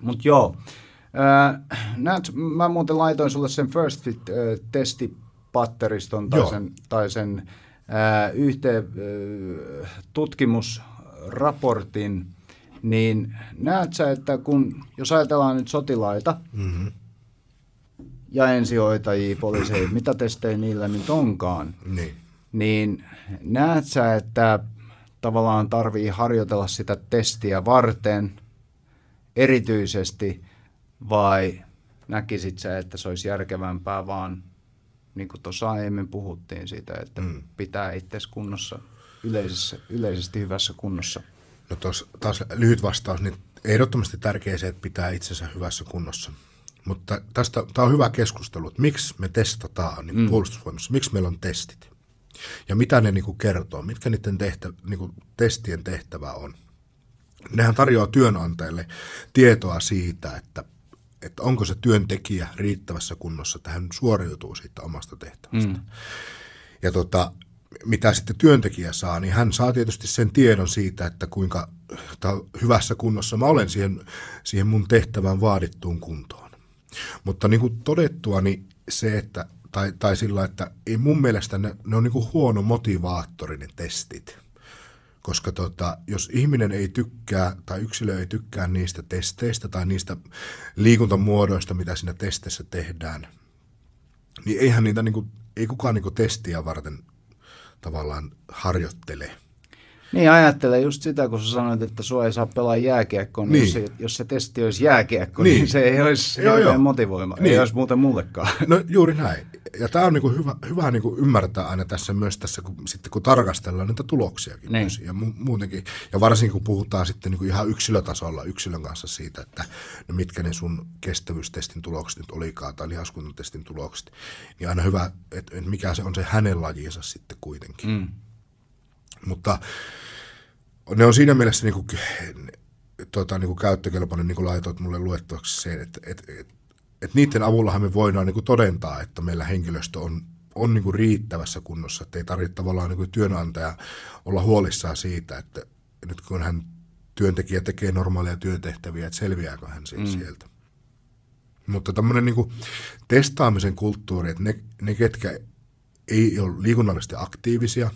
Mut joo, äh, näet, mä muuten laitoin sulle sen First Fit-testipatteriston äh, tai sen, tai sen äh, yhteen äh, tutkimusraportin, niin näet sä, että kun, jos ajatellaan nyt sotilaita, mm-hmm. ja ensihoitajia, poliiseja, mitä testejä niillä nyt onkaan, niin, niin näet sä, että tavallaan tarvii harjoitella sitä testiä varten erityisesti, vai näkisit sä, että se olisi järkevämpää vaan, niin kuin tuossa aiemmin puhuttiin siitä, että mm. pitää itseäsi kunnossa, yleisessä, yleisesti hyvässä kunnossa? No tos, taas lyhyt vastaus, niin ehdottomasti tärkeää se, että pitää itsensä hyvässä kunnossa. Mutta tästä, tämä on hyvä keskustelu, että miksi me testataan niin mm. puolustusvoimissa, miksi meillä on testit ja mitä ne niin kuin kertoo, mitkä niiden tehtä, niin kuin testien tehtävä on. Nehän tarjoaa työnantajille tietoa siitä, että, että onko se työntekijä riittävässä kunnossa, että hän suoriutuu siitä omasta tehtävästä. Mm. Ja tota, mitä sitten työntekijä saa, niin hän saa tietysti sen tiedon siitä, että kuinka hyvässä kunnossa mä olen siihen, siihen mun tehtävään vaadittuun kuntoon. Mutta niin kuin todettua, niin se, että, tai, tai sillä, että ei mun mielestä ne, ne on niin kuin huono motivaattori ne testit, koska tota, jos ihminen ei tykkää tai yksilö ei tykkää niistä testeistä tai niistä liikuntamuodoista, mitä siinä testeissä tehdään, niin eihän niitä, niin kuin, ei kukaan niin kuin testiä varten tavallaan harjoittele. Niin, ajattele just sitä, kun sä sanoit, että sua ei saa pelaa jääkiekkoon, niin, niin jos, se, jos se testi olisi jääkiekko, niin, niin se ei olisi joo, joo. motivoima, niin. Ei olisi muuten mullekaan. No juuri näin. Ja tämä on niinku hyvä, hyvä niinku ymmärtää aina tässä myös tässä, kun, sitten, kun tarkastellaan niitä tuloksiakin. Niin. Myös, ja, mu- muutenkin, ja varsinkin kun puhutaan sitten niinku ihan yksilötasolla yksilön kanssa siitä, että no mitkä ne sun kestävyystestin tulokset nyt olikaan tai lihaskuntotestin tulokset, niin aina hyvä, että et mikä se on se hänen lajiinsa sitten kuitenkin. Mm. Mutta ne on siinä mielessä niinku, tota, niinku käyttökelpoinen, niin kuin laitoit mulle luettavaksi sen, että et, et, et niiden avullahan me voidaan niinku todentaa, että meillä henkilöstö on, on niinku riittävässä kunnossa. Että ei tarvitse tavallaan niinku työnantaja olla huolissaan siitä, että nyt kun hän työntekijä tekee normaaleja työtehtäviä, että selviääkö hän mm. sieltä. Mutta tämmöinen niinku testaamisen kulttuuri, että ne, ne ketkä ei ole liikunnallisesti aktiivisia,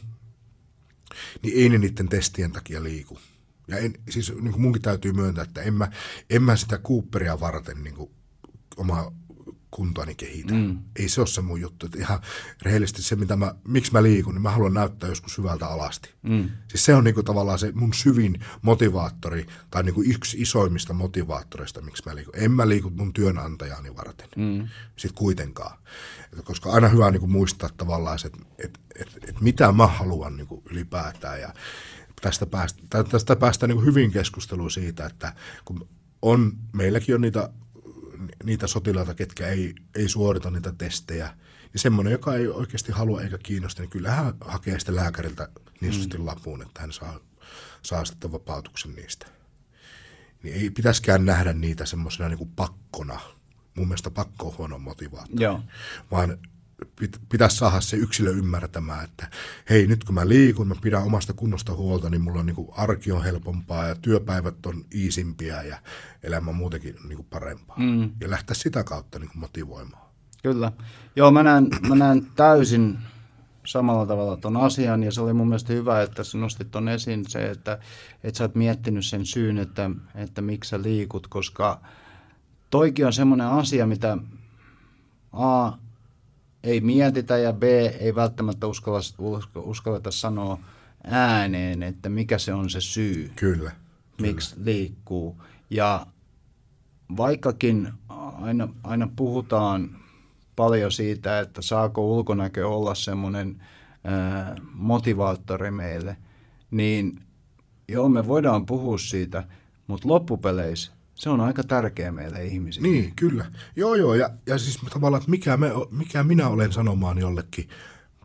niin ei ne niiden testien takia liiku. Ja en, siis niin kuin munkin täytyy myöntää, että en mä, en mä sitä Cooperia varten niin kuin omaa kuntoani kehitä. Mm. Ei se ole se mun juttu. Että ihan rehellisesti se, mitä mä, miksi mä liikun, niin mä haluan näyttää joskus hyvältä alasti. Mm. Siis se on niin kuin tavallaan se mun syvin motivaattori, tai niin kuin yksi isoimmista motivaattoreista, miksi mä liikun. En mä liiku mun työnantajani varten. Mm. Sitten kuitenkaan. Koska aina hyvä niin kuin muistaa tavallaan se, että et, et, et mitä mä haluan niin kuin ylipäätään. Ja tästä päästään, tästä päästään niin kuin hyvin keskusteluun siitä, että kun on, meilläkin on niitä niitä sotilaita, ketkä ei, ei suorita niitä testejä, niin semmoinen, joka ei oikeasti halua eikä kiinnosta, niin kyllä hän hakee sitten lääkäriltä niin sanotusti mm. lapuun, että hän saa, saa sitten vapautuksen niistä. Niin ei pitäisikään nähdä niitä semmoisena niin kuin pakkona. Mun mielestä pakko on huono motivaattori. Joo. Vaan pit, pitäisi saada se yksilö ymmärtämään, että hei, nyt kun mä liikun, mä pidän omasta kunnosta huolta, niin mulla on niin kuin arki on helpompaa ja työpäivät on iisimpiä ja elämä on muutenkin niin kuin parempaa. Mm. Ja lähteä sitä kautta niin kuin motivoimaan. Kyllä. Joo, mä näen, mä näen täysin samalla tavalla ton asian, ja se oli mun mielestä hyvä, että sä nostit ton esiin se, että et sä oot miettinyt sen syyn, että, että miksi sä liikut, koska toikin on semmoinen asia, mitä a, ei mietitä ja b, ei välttämättä uskalleta sanoa ääneen, että mikä se on se syy, kyllä, miksi kyllä. liikkuu. Ja vaikkakin aina, aina puhutaan paljon siitä, että saako ulkonäkö olla semmoinen ää, motivaattori meille, niin joo, me voidaan puhua siitä, mutta loppupeleissä se on aika tärkeä meille ihmisille. Niin, kyllä. Joo, joo. Ja, ja siis tavallaan, että mikä, me, mikä minä olen sanomaan jollekin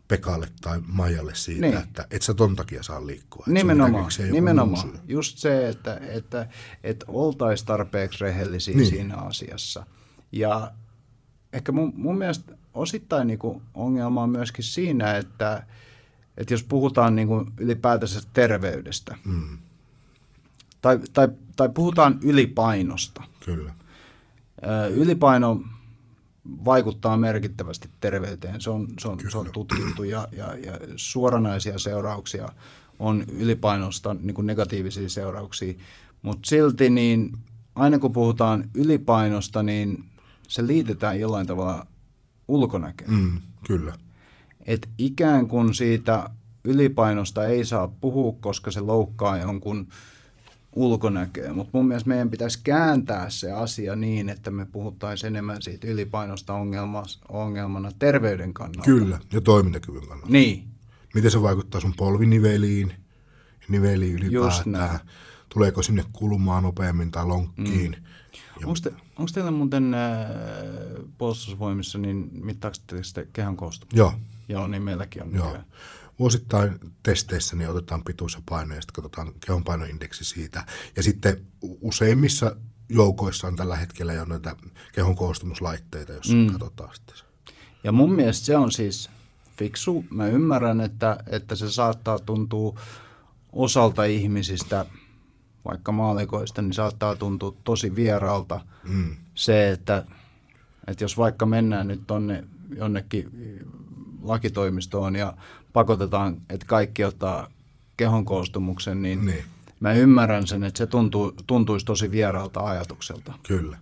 Pekalle tai Maijalle siitä, niin, että et sä ton takia saa liikkua. Nimenomaan. Se nimenomaan. Just se, että, että, että oltaisiin tarpeeksi rehellisiä niin siinä asiassa. Ja ehkä mun, mun mielestä osittain niin kuin ongelma on myöskin siinä, että että jos puhutaan niin kuin ylipäätänsä terveydestä mm. tai, tai, tai puhutaan ylipainosta. Kyllä. Ylipaino vaikuttaa merkittävästi terveyteen, se on, se on, se on tutkittu ja, ja, ja suoranaisia seurauksia on ylipainosta, niin kuin negatiivisia seurauksia, mutta silti niin aina kun puhutaan ylipainosta, niin se liitetään jollain tavalla ulkonäköön. Mm, kyllä. Et ikään kuin siitä ylipainosta ei saa puhua, koska se loukkaa jonkun ulkonäköä. Mutta mun mielestä meidän pitäisi kääntää se asia niin, että me puhuttaisiin enemmän siitä ylipainosta ongelma, ongelmana terveyden kannalta. Kyllä, ja toimintakyvyn kannalta. Niin. Miten se vaikuttaa sun polviniveliin, niveliin ylipäätään? Tuleeko sinne kulmaa nopeammin tai lonkkiin? Mm. Onko te, teillä muuten äh, puolustusvoimissa, niin mittaaksette sitä kehän koostumusta? Joo. Joo, niin meilläkin on. Joo. Vuosittain testeissä niin otetaan pituus ja paino ja sitten katsotaan kehon painoindeksi siitä. Ja sitten useimmissa joukoissa on tällä hetkellä jo näitä kehon koostumuslaitteita, jos mm. katsotaan sitten. Ja mun mielestä se on siis fiksu. Mä ymmärrän, että, että se saattaa tuntua osalta ihmisistä, vaikka maalikoista, niin saattaa tuntua tosi vieraalta mm. se, että, että jos vaikka mennään nyt tonne jonnekin lakitoimistoon ja pakotetaan, että kaikki ottaa kehon koostumuksen, niin, niin mä ymmärrän sen, että se tuntuu, tuntuisi tosi vieraalta ajatukselta. Kyllä.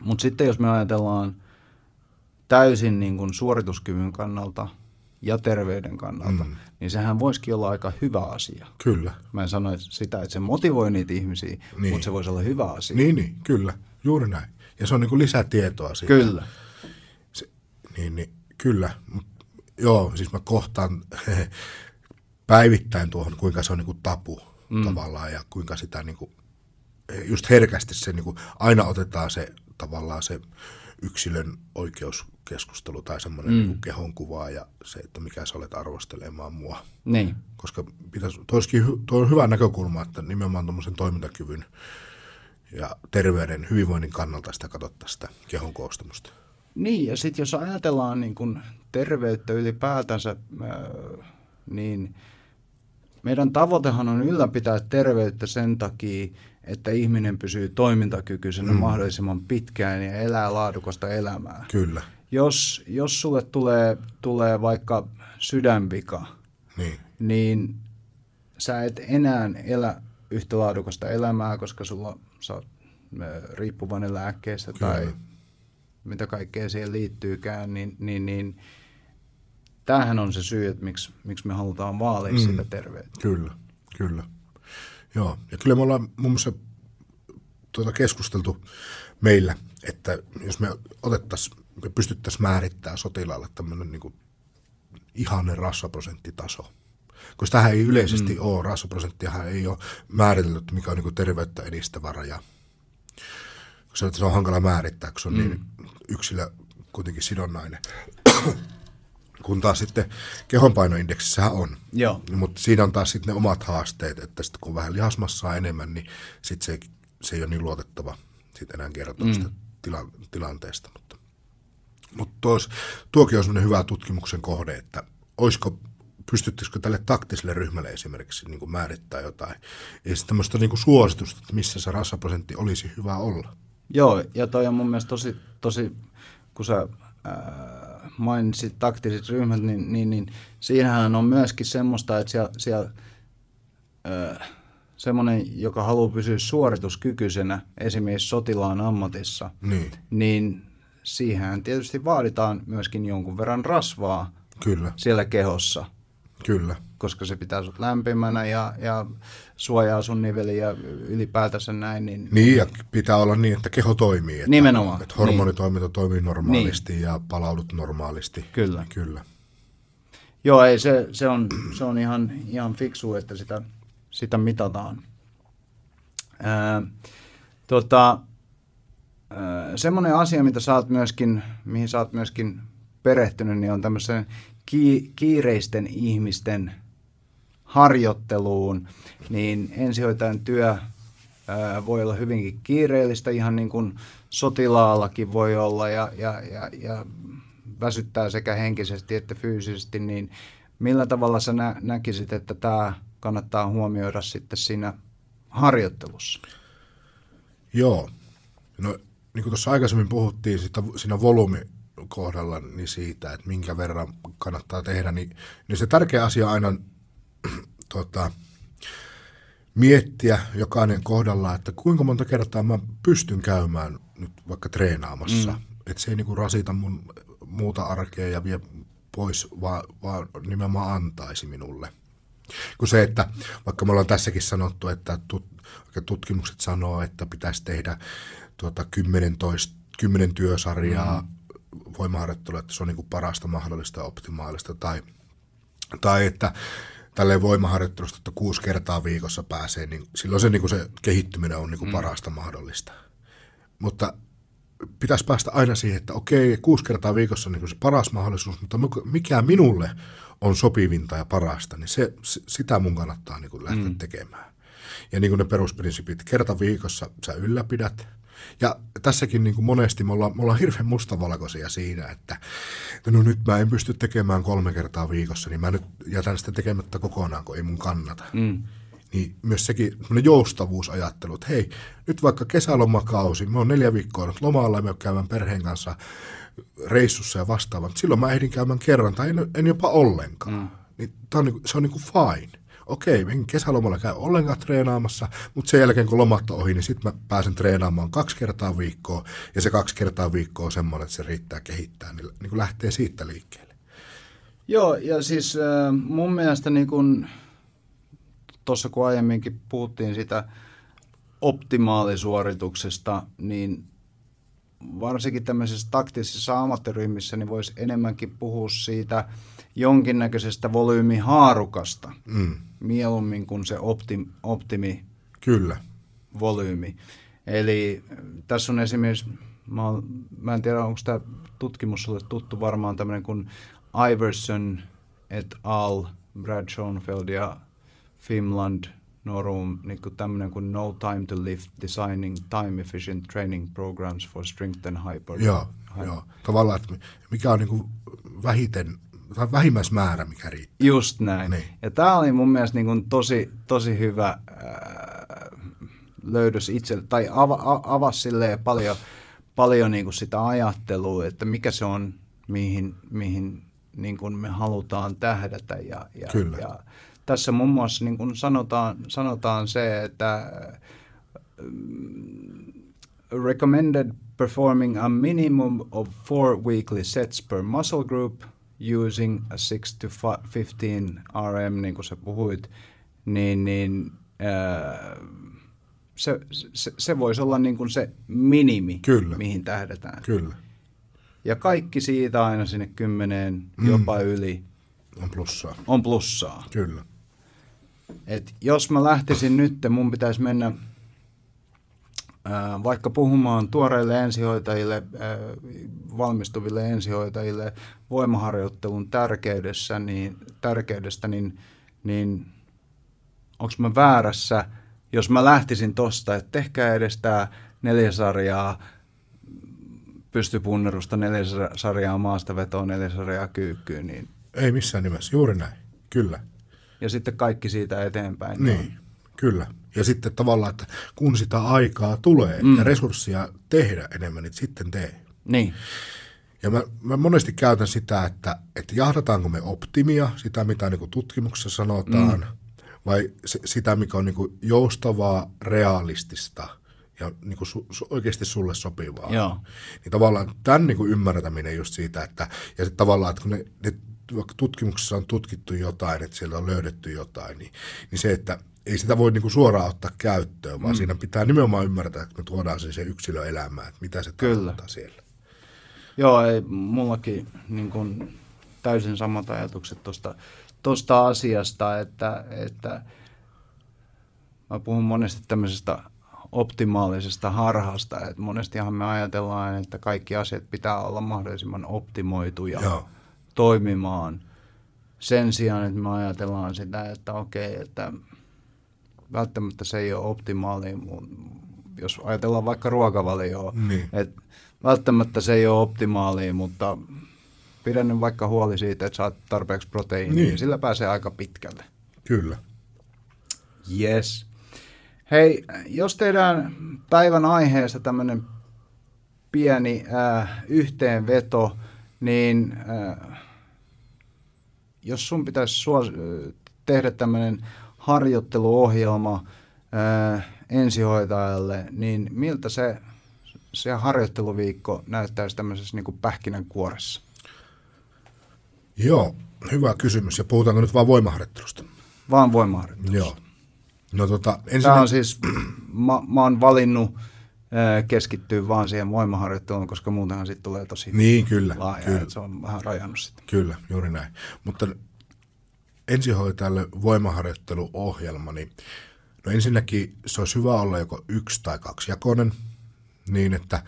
Mutta sitten jos me ajatellaan täysin niin kuin suorituskyvyn kannalta ja terveyden kannalta, mm. niin sehän voisikin olla aika hyvä asia. Kyllä. Mä en sano sitä, että se motivoi niitä ihmisiä, niin, mutta se voisi olla hyvä asia. Niin, niin, kyllä. Juuri näin. Ja se on niin kuin lisätietoa siitä. Kyllä. Se, niin, niin, kyllä. Joo, siis mä kohtaan päivittäin tuohon, kuinka se on niin kuin tabu mm. tavallaan ja kuinka sitä niin kuin, just herkästi se niin kuin, aina otetaan se tavallaan se yksilön oikeuskeskustelu tai semmoinen mm. niin kuin kehonkuvaa ja se, että mikä sä olet arvostelemaan mua. Niin. Koska pitäisi, tuo on hyvä näkökulma, että nimenomaan tuommoisen toimintakyvyn ja terveyden, hyvinvoinnin kannalta sitä katsottaisiin sitä kehon koostumusta. Niin, ja sitten jos ajatellaan niin kun terveyttä ylipäätänsä, niin meidän tavoitehan on ylläpitää terveyttä sen takia, että ihminen pysyy toimintakykyisenä mm. mahdollisimman pitkään ja elää laadukasta elämää. Kyllä. Jos, jos sulle tulee, tulee vaikka sydänvika, niin. niin sä et enää elä yhtä laadukasta elämää, koska sulla sä oot riippuvainen lääkkeestä tai mitä kaikkea siihen liittyykään, niin, niin, niin tämähän on se syy, että miksi, miksi me halutaan vaalia mm. sitä terveyttä. Kyllä, kyllä. Joo, ja kyllä me ollaan muun muassa tuota keskusteltu meillä, että jos me otettaisiin, me pystyttäisiin määrittämään sotilaalle tämmöinen niin kuin ihanen rasvaprosenttitaso. Koska tämähän ei yleisesti mm. ole, rasvaprosenttiahan ei ole määritellyt, mikä on niin kuin terveyttä edistävä raja. Se, se on hankala määrittää, koska se on mm. niin yksilö kuitenkin sidonnainen. Kun taas sitten kehonpainoindeksissähän on. Mutta siinä on taas sitten ne omat haasteet, että sitten kun vähän lihasmassaa enemmän, niin sitten se, se ei ole niin luotettava sitten enää kertoa mm. sitä tila, tilanteesta. Mutta, mutta tuos, tuokin on sellainen hyvä tutkimuksen kohde, että olisiko, pystyttisikö tälle taktiselle ryhmälle esimerkiksi niin kuin määrittää jotain. Ja sitten tämmöistä niin kuin suositusta, että missä se rasvaprosentti olisi hyvä olla. Joo, ja toi on mun mielestä tosi, tosi kun sä ää, mainitsit taktiset ryhmät, niin, niin, niin siinähän on myöskin semmoista, että siellä, siellä ää, semmoinen, joka haluaa pysyä suorituskykyisenä, esimerkiksi sotilaan ammatissa, niin, niin siihen tietysti vaaditaan myöskin jonkun verran rasvaa. Kyllä. Siellä kehossa. Kyllä. Koska se pitää sut lämpimänä ja, ja suojaa sun niveli ja ylipäätänsä näin. Niin, niin ja pitää olla niin, että keho toimii. Että, nimenomaan. Että hormonitoiminta niin. toimii normaalisti niin. ja palaudut normaalisti. Kyllä. Kyllä. Joo, ei, se, se, on, se on ihan, ihan fiksu, että sitä, sitä mitataan. Ää, tota, ää, semmoinen asia, mitä sä oot myöskin, mihin sä oot myöskin perehtynyt, niin on tämmöisen kiireisten ihmisten harjoitteluun, niin ensihoitajan työ ää, voi olla hyvinkin kiireellistä, ihan niin kuin sotilaallakin voi olla ja, ja, ja, ja väsyttää sekä henkisesti että fyysisesti, niin Millä tavalla sä nä- näkisit, että tämä kannattaa huomioida sitten siinä harjoittelussa? Joo. No niin kuin tuossa aikaisemmin puhuttiin sitä, siinä volyymikohdalla niin siitä, että minkä verran kannattaa tehdä, niin, niin se tärkeä asia aina tota, miettiä jokainen kohdalla, että kuinka monta kertaa mä pystyn käymään nyt vaikka treenaamassa. Mm. Että se ei niin kuin rasita mun muuta arkea ja vie pois, vaan, vaan nimenomaan antaisi minulle. Kun se, että vaikka me ollaan tässäkin sanottu, että tutkimukset sanoo, että pitäisi tehdä tuota kymmenen työsarjaa mm-hmm. voimaharjoittelua, että se on niin kuin parasta mahdollista ja optimaalista. Tai, tai että tälleen voimaharjoittelusta, että kuusi kertaa viikossa pääsee, niin silloin se, niin kuin se kehittyminen on niin kuin mm-hmm. parasta mahdollista. Mutta pitäisi päästä aina siihen, että okei, kuusi kertaa viikossa on niin kuin se paras mahdollisuus, mutta mikä minulle on sopivinta ja parasta, niin se, sitä mun kannattaa niin kuin lähteä mm. tekemään. Ja niin kuin ne perusprinsipit, kerta viikossa sä ylläpidät. Ja tässäkin niin kuin monesti me ollaan, me ollaan hirveän mustavalkoisia siinä, että no nyt mä en pysty tekemään kolme kertaa viikossa, niin mä nyt jätän sitä tekemättä kokonaan, kun ei mun kannata. Mm. Niin myös sekin joustavuusajattelu, että hei, nyt vaikka kesälomakausi, me on neljä viikkoa nyt lomalla ja me käydään perheen kanssa reissussa ja vastaavan, mutta silloin mä ehdin käymään kerran tai en, en jopa ollenkaan. Mm. Niin on, se on niin kuin fine. Okei, en kesälomalla käy ollenkaan treenaamassa, mutta sen jälkeen kun lomat on ohi, niin sitten mä pääsen treenaamaan kaksi kertaa viikkoa ja se kaksi kertaa viikkoa on semmoinen, että se riittää kehittää, niin, niin kuin lähtee siitä liikkeelle. Joo, ja siis äh, mun mielestä niin kuin tuossa kun aiemminkin puhuttiin sitä optimaalisuorituksesta, niin varsinkin tämmöisissä taktisissa ammattiryhmissä niin voisi enemmänkin puhua siitä jonkinnäköisestä volyymihaarukasta mm. mieluummin kuin se optim, optimi Kyllä. volyymi. Eli tässä on esimerkiksi, mä, oon, mä en tiedä onko tämä tutkimus sulle tuttu, varmaan tämmöinen kuin Iverson et al, Brad Schoenfeld ja Finland, Norum, niin kuin tämmöinen kuin No Time to Lift, Designing Time Efficient Training Programs for Strength and Hyper. Joo, Hy- joo. Tavallaan, että mikä on niin kuin vähiten, tai vähimmäismäärä, mikä riittää. Just näin. Niin. Ja tämä oli mun mielestä niin kuin tosi, tosi hyvä äh, löydös itselle, tai avasi ava silleen paljon, paljon niin kuin sitä ajattelua, että mikä se on, mihin, mihin niin kuin me halutaan tähdätä ja, ja, Kyllä. ja tässä muun muassa niin kuin sanotaan, sanotaan se, että recommended performing a minimum of four weekly sets per muscle group using a six to fifteen R M, niin kuin sä puhuit, niin, niin äh, se, se, se voisi olla niin kuin se minimi, Kyllä. mihin tähdätään. Kyllä. Ja kaikki siitä aina sinne kymmeneen, jopa mm. yli. On plussaa. On plussaa. Kyllä. Et jos mä lähtisin nyt, mun pitäisi mennä ää, vaikka puhumaan tuoreille ensihoitajille, ää, valmistuville ensihoitajille voimaharjoittelun tärkeydessä, niin, tärkeydestä, niin, niin onko mä väärässä, jos mä lähtisin tosta, että tehkää edes tää neljä sarjaa pystypunnerusta, neljä sarjaa maastavetoa, neljä sarjaa kyykkyyn, niin ei missään nimessä, juuri näin, kyllä. Ja sitten kaikki siitä eteenpäin. Niin, on. Kyllä. Ja sitten tavallaan, että kun sitä aikaa tulee mm. ja resurssia tehdä enemmän, niin sitten tee. Niin. Ja mä, mä monesti käytän sitä, että, että jahdataanko me optimia, sitä mitä niin kuin tutkimuksessa sanotaan, mm. vai se, sitä mikä on niin kuin joustavaa, realistista ja niin kuin su, su, oikeasti sulle sopivaa. Joo. Niin tavallaan tämän niin kuin ymmärtäminen just siitä, että ja sit tavallaan, että kun ne, ne vaikka tutkimuksessa on tutkittu jotain, että siellä on löydetty jotain, niin, niin se, että ei sitä voi niinku suoraan ottaa käyttöön, vaan mm. siinä pitää nimenomaan ymmärtää, että me tuodaan se, se yksilön elämään, että mitä se tarkoittaa siellä. Joo, ei mullakin niin kun täysin samat ajatukset tuosta, tuosta asiasta, että, että mä puhun monesti tämmöisestä optimaalisesta harhasta, että monestihan me ajatellaan, että kaikki asiat pitää olla mahdollisimman optimoituja. Joo. Toimimaan sen sijaan, että me ajatellaan sitä, että okei, että välttämättä se ei ole optimaali, jos ajatellaan vaikka ruokavalioa, niin. Että välttämättä se ei ole optimaali, mutta pidä nyt vaikka huoli siitä, että saat tarpeeksi proteiinia, niin sillä pääsee aika pitkälle. Kyllä. Yes. Hei, jos tehdään päivän aiheesta tämmöinen pieni äh, yhteenveto, niin äh, jos sun pitäisi suos- tehdä tämmöinen harjoitteluohjelma äh, ensihoitajalle, niin miltä se, se harjoitteluviikko näyttäisi tämmöisessä niin kuin pähkinänkuoressa? Joo, hyvä kysymys. Ja puhutaanko nyt vaan voimaharjoittelusta? Vaan voimaharjoittelusta. Joo. No, tota, ensin... Tämä on siis, mä, mä oon valinnut ää, keskittyä vaan siihen voimaharjoitteluun, koska muutenhan siitä tulee tosi niin, kyllä, laaja, kyllä. Se on vähän rajannut sitä. Kyllä, juuri näin. Mutta ensihoitajalle voimaharjoitteluohjelma, niin no ensinnäkin se olisi hyvä olla joko yksi tai kaksijakoinen, niin että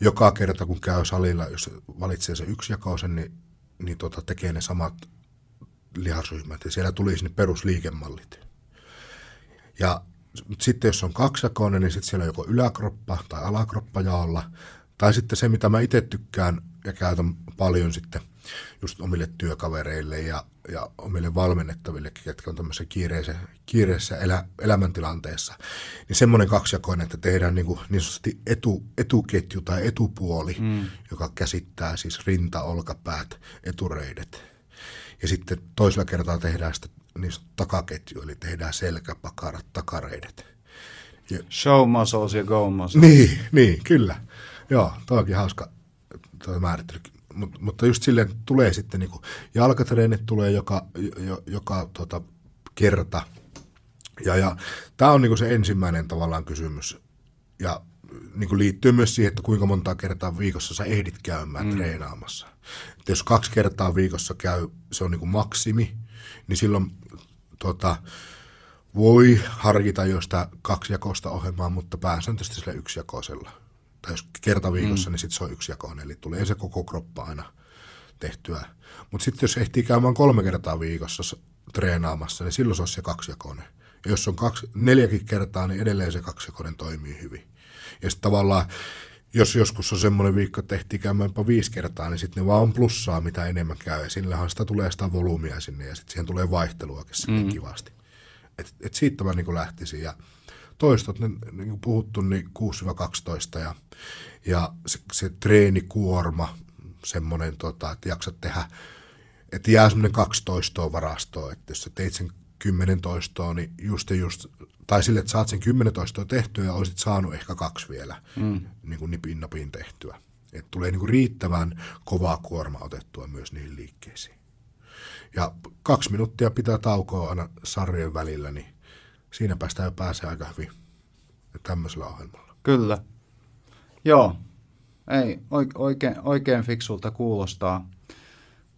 joka kerta kun käy salilla, jos valitsee se yksijakoisen, niin, niin tota, tekee ne samat lihasryhmät ja siellä tulisi ne perusliikemallit. Ja sitten jos on kaksijakoinen, niin sitten siellä on joko yläkroppa tai alakroppa jaolla. Tai sitten se, mitä mä itse tykkään ja käytän paljon sitten just omille työkavereille ja, ja omille valmennettavillekin, jotka on tämmöisessä kiireessä, kiireessä elä, elämäntilanteessa, niin semmoinen kaksijakoinen, että tehdään niin, kuin niin sanotusti etu, etuketju tai etupuoli, mm. joka käsittää siis rinta, olkapäät, etureidet. Ja sitten toisella kertaa tehdään sitä niin takaketju, eli tehdään selkäpakarat, takareidet. Ja... Show muscles ja go muscles. Niin, niin kyllä. Joo, toi onkin hauska toi määrittely. Mut, mutta just silleen tulee sitten niinku jalkatreenit tulee joka, jo, joka tota, kerta. Ja, ja tämä on niinku se ensimmäinen tavallaan kysymys. Ja niinku liittyy myös siihen, että kuinka monta kertaa viikossa sä ehdit käymään mm. treenaamassa. Et jos kaksi kertaa viikossa käy, se on niinku maksimi, niin silloin tota, voi harkita jo sitä kaksijakoista ohjelmaa, mutta pääsääntöisesti sillä yksijakoisella. Tai jos kerta viikossa, mm. niin sitten se on yksijakoinen, eli tulee se koko kroppa aina tehtyä. Mutta sitten jos ehtii käymään kolme kertaa viikossa treenaamassa, niin silloin se on se kaksijakoinen. Ja jos on kaksi, neljäkin kertaa, niin edelleen se kaksijakoinen toimii hyvin. Ja sitten tavallaan, jos joskus on semmoinen viikko, että ehtii käymään jopa viisi kertaa, niin sitten ne vaan on plussaa, mitä enemmän käy. Ja sillähän sitä tulee sitä volyymiä sinne ja sitten siihen tulee vaihteluakin sinne mm. kivasti. Et, et siitä mä niin lähtisin. Ja toistot, niin, niin kuin puhuttu, niin kuusi kaksitoista ja, ja se, se treenikuorma, semmoinen, tota, että jaksat tehdä, että jää semmoinen kaksitoista varastoa. Että jos sä teit sen kymmenen toistoa, niin just ja just... Tai sille, että saat sen kymmenen toistoa tehtyä ja olisit saanut ehkä kaksi vielä mm. niin kuin nipin napin tehtyä. Että tulee niin kuin riittävän kovaa kuorma otettua myös niihin liikkeisiin. Ja kaksi minuuttia pitää taukoa aina sarjojen välillä, niin siinä päästään jo pääsee aika hyvin tämmöisellä ohjelmalla. Kyllä. Joo. Ei, oikein, oikein fiksulta kuulostaa.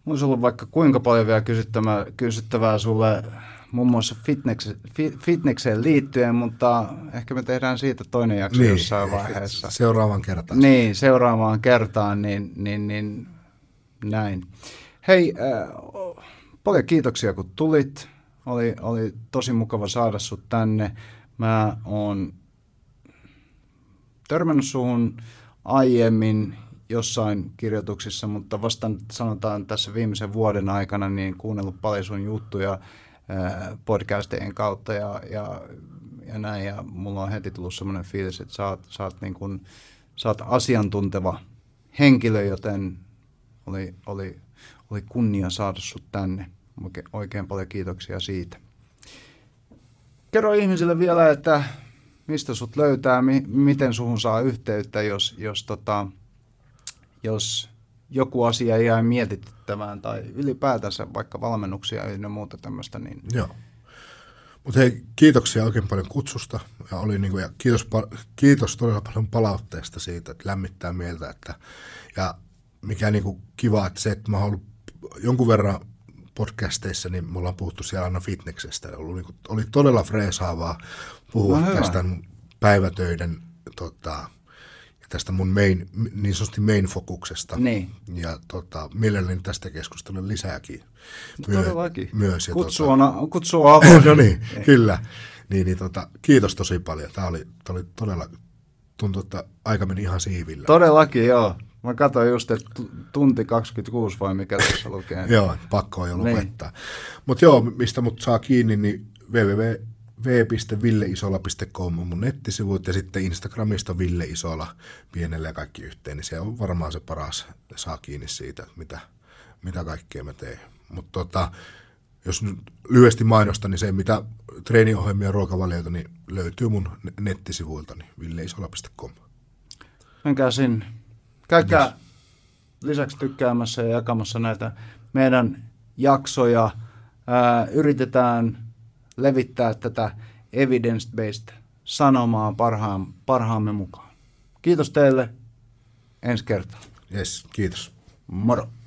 Olisi ollut vaikka kuinka paljon vielä kysyttävää, kysyttävää sulle... Muun muassa fitneks, fitnekseen liittyen, mutta ehkä me tehdään siitä toinen jakso niin, jossain vaiheessa. Seuraavaan kertaan. Niin, seuraavaan kertaan, niin, niin, niin näin. Hei, äh, paljon kiitoksia kun tulit. Oli, oli tosi mukava saada sut tänne. Mä oon törmännyt suhun aiemmin jossain kirjoituksissa, mutta vasta sanotaan tässä viimeisen vuoden aikana, niin kuunnellut paljon sun juttuja podcastien kautta ja, ja, ja näin, ja mulla on heti tullut semmoinen fiilis, että sä oot, sä oot, niin kun, sä oot asiantunteva henkilö, joten oli, oli, oli kunnia saada sut tänne. Oikein, oikein paljon kiitoksia siitä. Kerro ihmisille vielä, että mistä sut löytää, mi, miten suhun saa yhteyttä, jos, jos, tota, jos joku asia jää mietittämään tai ylipäätänsä vaikka valmennuksia ja muuta tämmöistä. Niin... Joo. Mutta hei, kiitoksia oikein paljon kutsusta. Ja oli niinku, ja kiitos, kiitos todella paljon palautteesta siitä, että lämmittää mieltä. Että, ja mikä niinku kiva, että se, että mä oon ollut jonkun verran podcasteissa, niin me ollaan puhuttu siellä aina fitneksestä. Ollut niinku, oli todella freesaavaa puhua no, tästä päivätöiden... Tota, tästä mun main, niin sanotusti main-fokuksesta. Niin. Ja tota, mielelläni tästä keskustelun lisääkin. Myö, Todellakin. Myös, kutsu tota, on, kutsu on. No niin, kyllä. Niin, niin, tota, kiitos tosi paljon. Tämä oli, oli todella, tuntui, että aika meni ihan siivillä. Todellakin, joo. Mä katsoin just, että tunti kaksikymmentäkuusi vai mikä tässä lukee. Joo, pakko on jo lopettaa. Mutta joo, mistä mut saa kiinni, niin www piste ville isola piste com on mun nettisivut ja sitten Instagramista Ville Isola pienellä ja kaikki yhteen, niin se on varmaan se paras, saa kiinni siitä, mitä, mitä kaikkea mä teen. Mutta tota, jos nyt lyhyesti mainostan, niin se mitä treeniohjelmia ja ruokavalioita niin löytyy mun nettisivuiltani ville isola piste com. Menkää sinne. Käykää yes. lisäksi tykkäämässä ja jakamassa näitä meidän jaksoja. Ää, yritetään levittää tätä evidence-based sanomaa parhaan, parhaamme mukaan. Kiitos teille ensi kertaa. Yes, kiitos. Moro.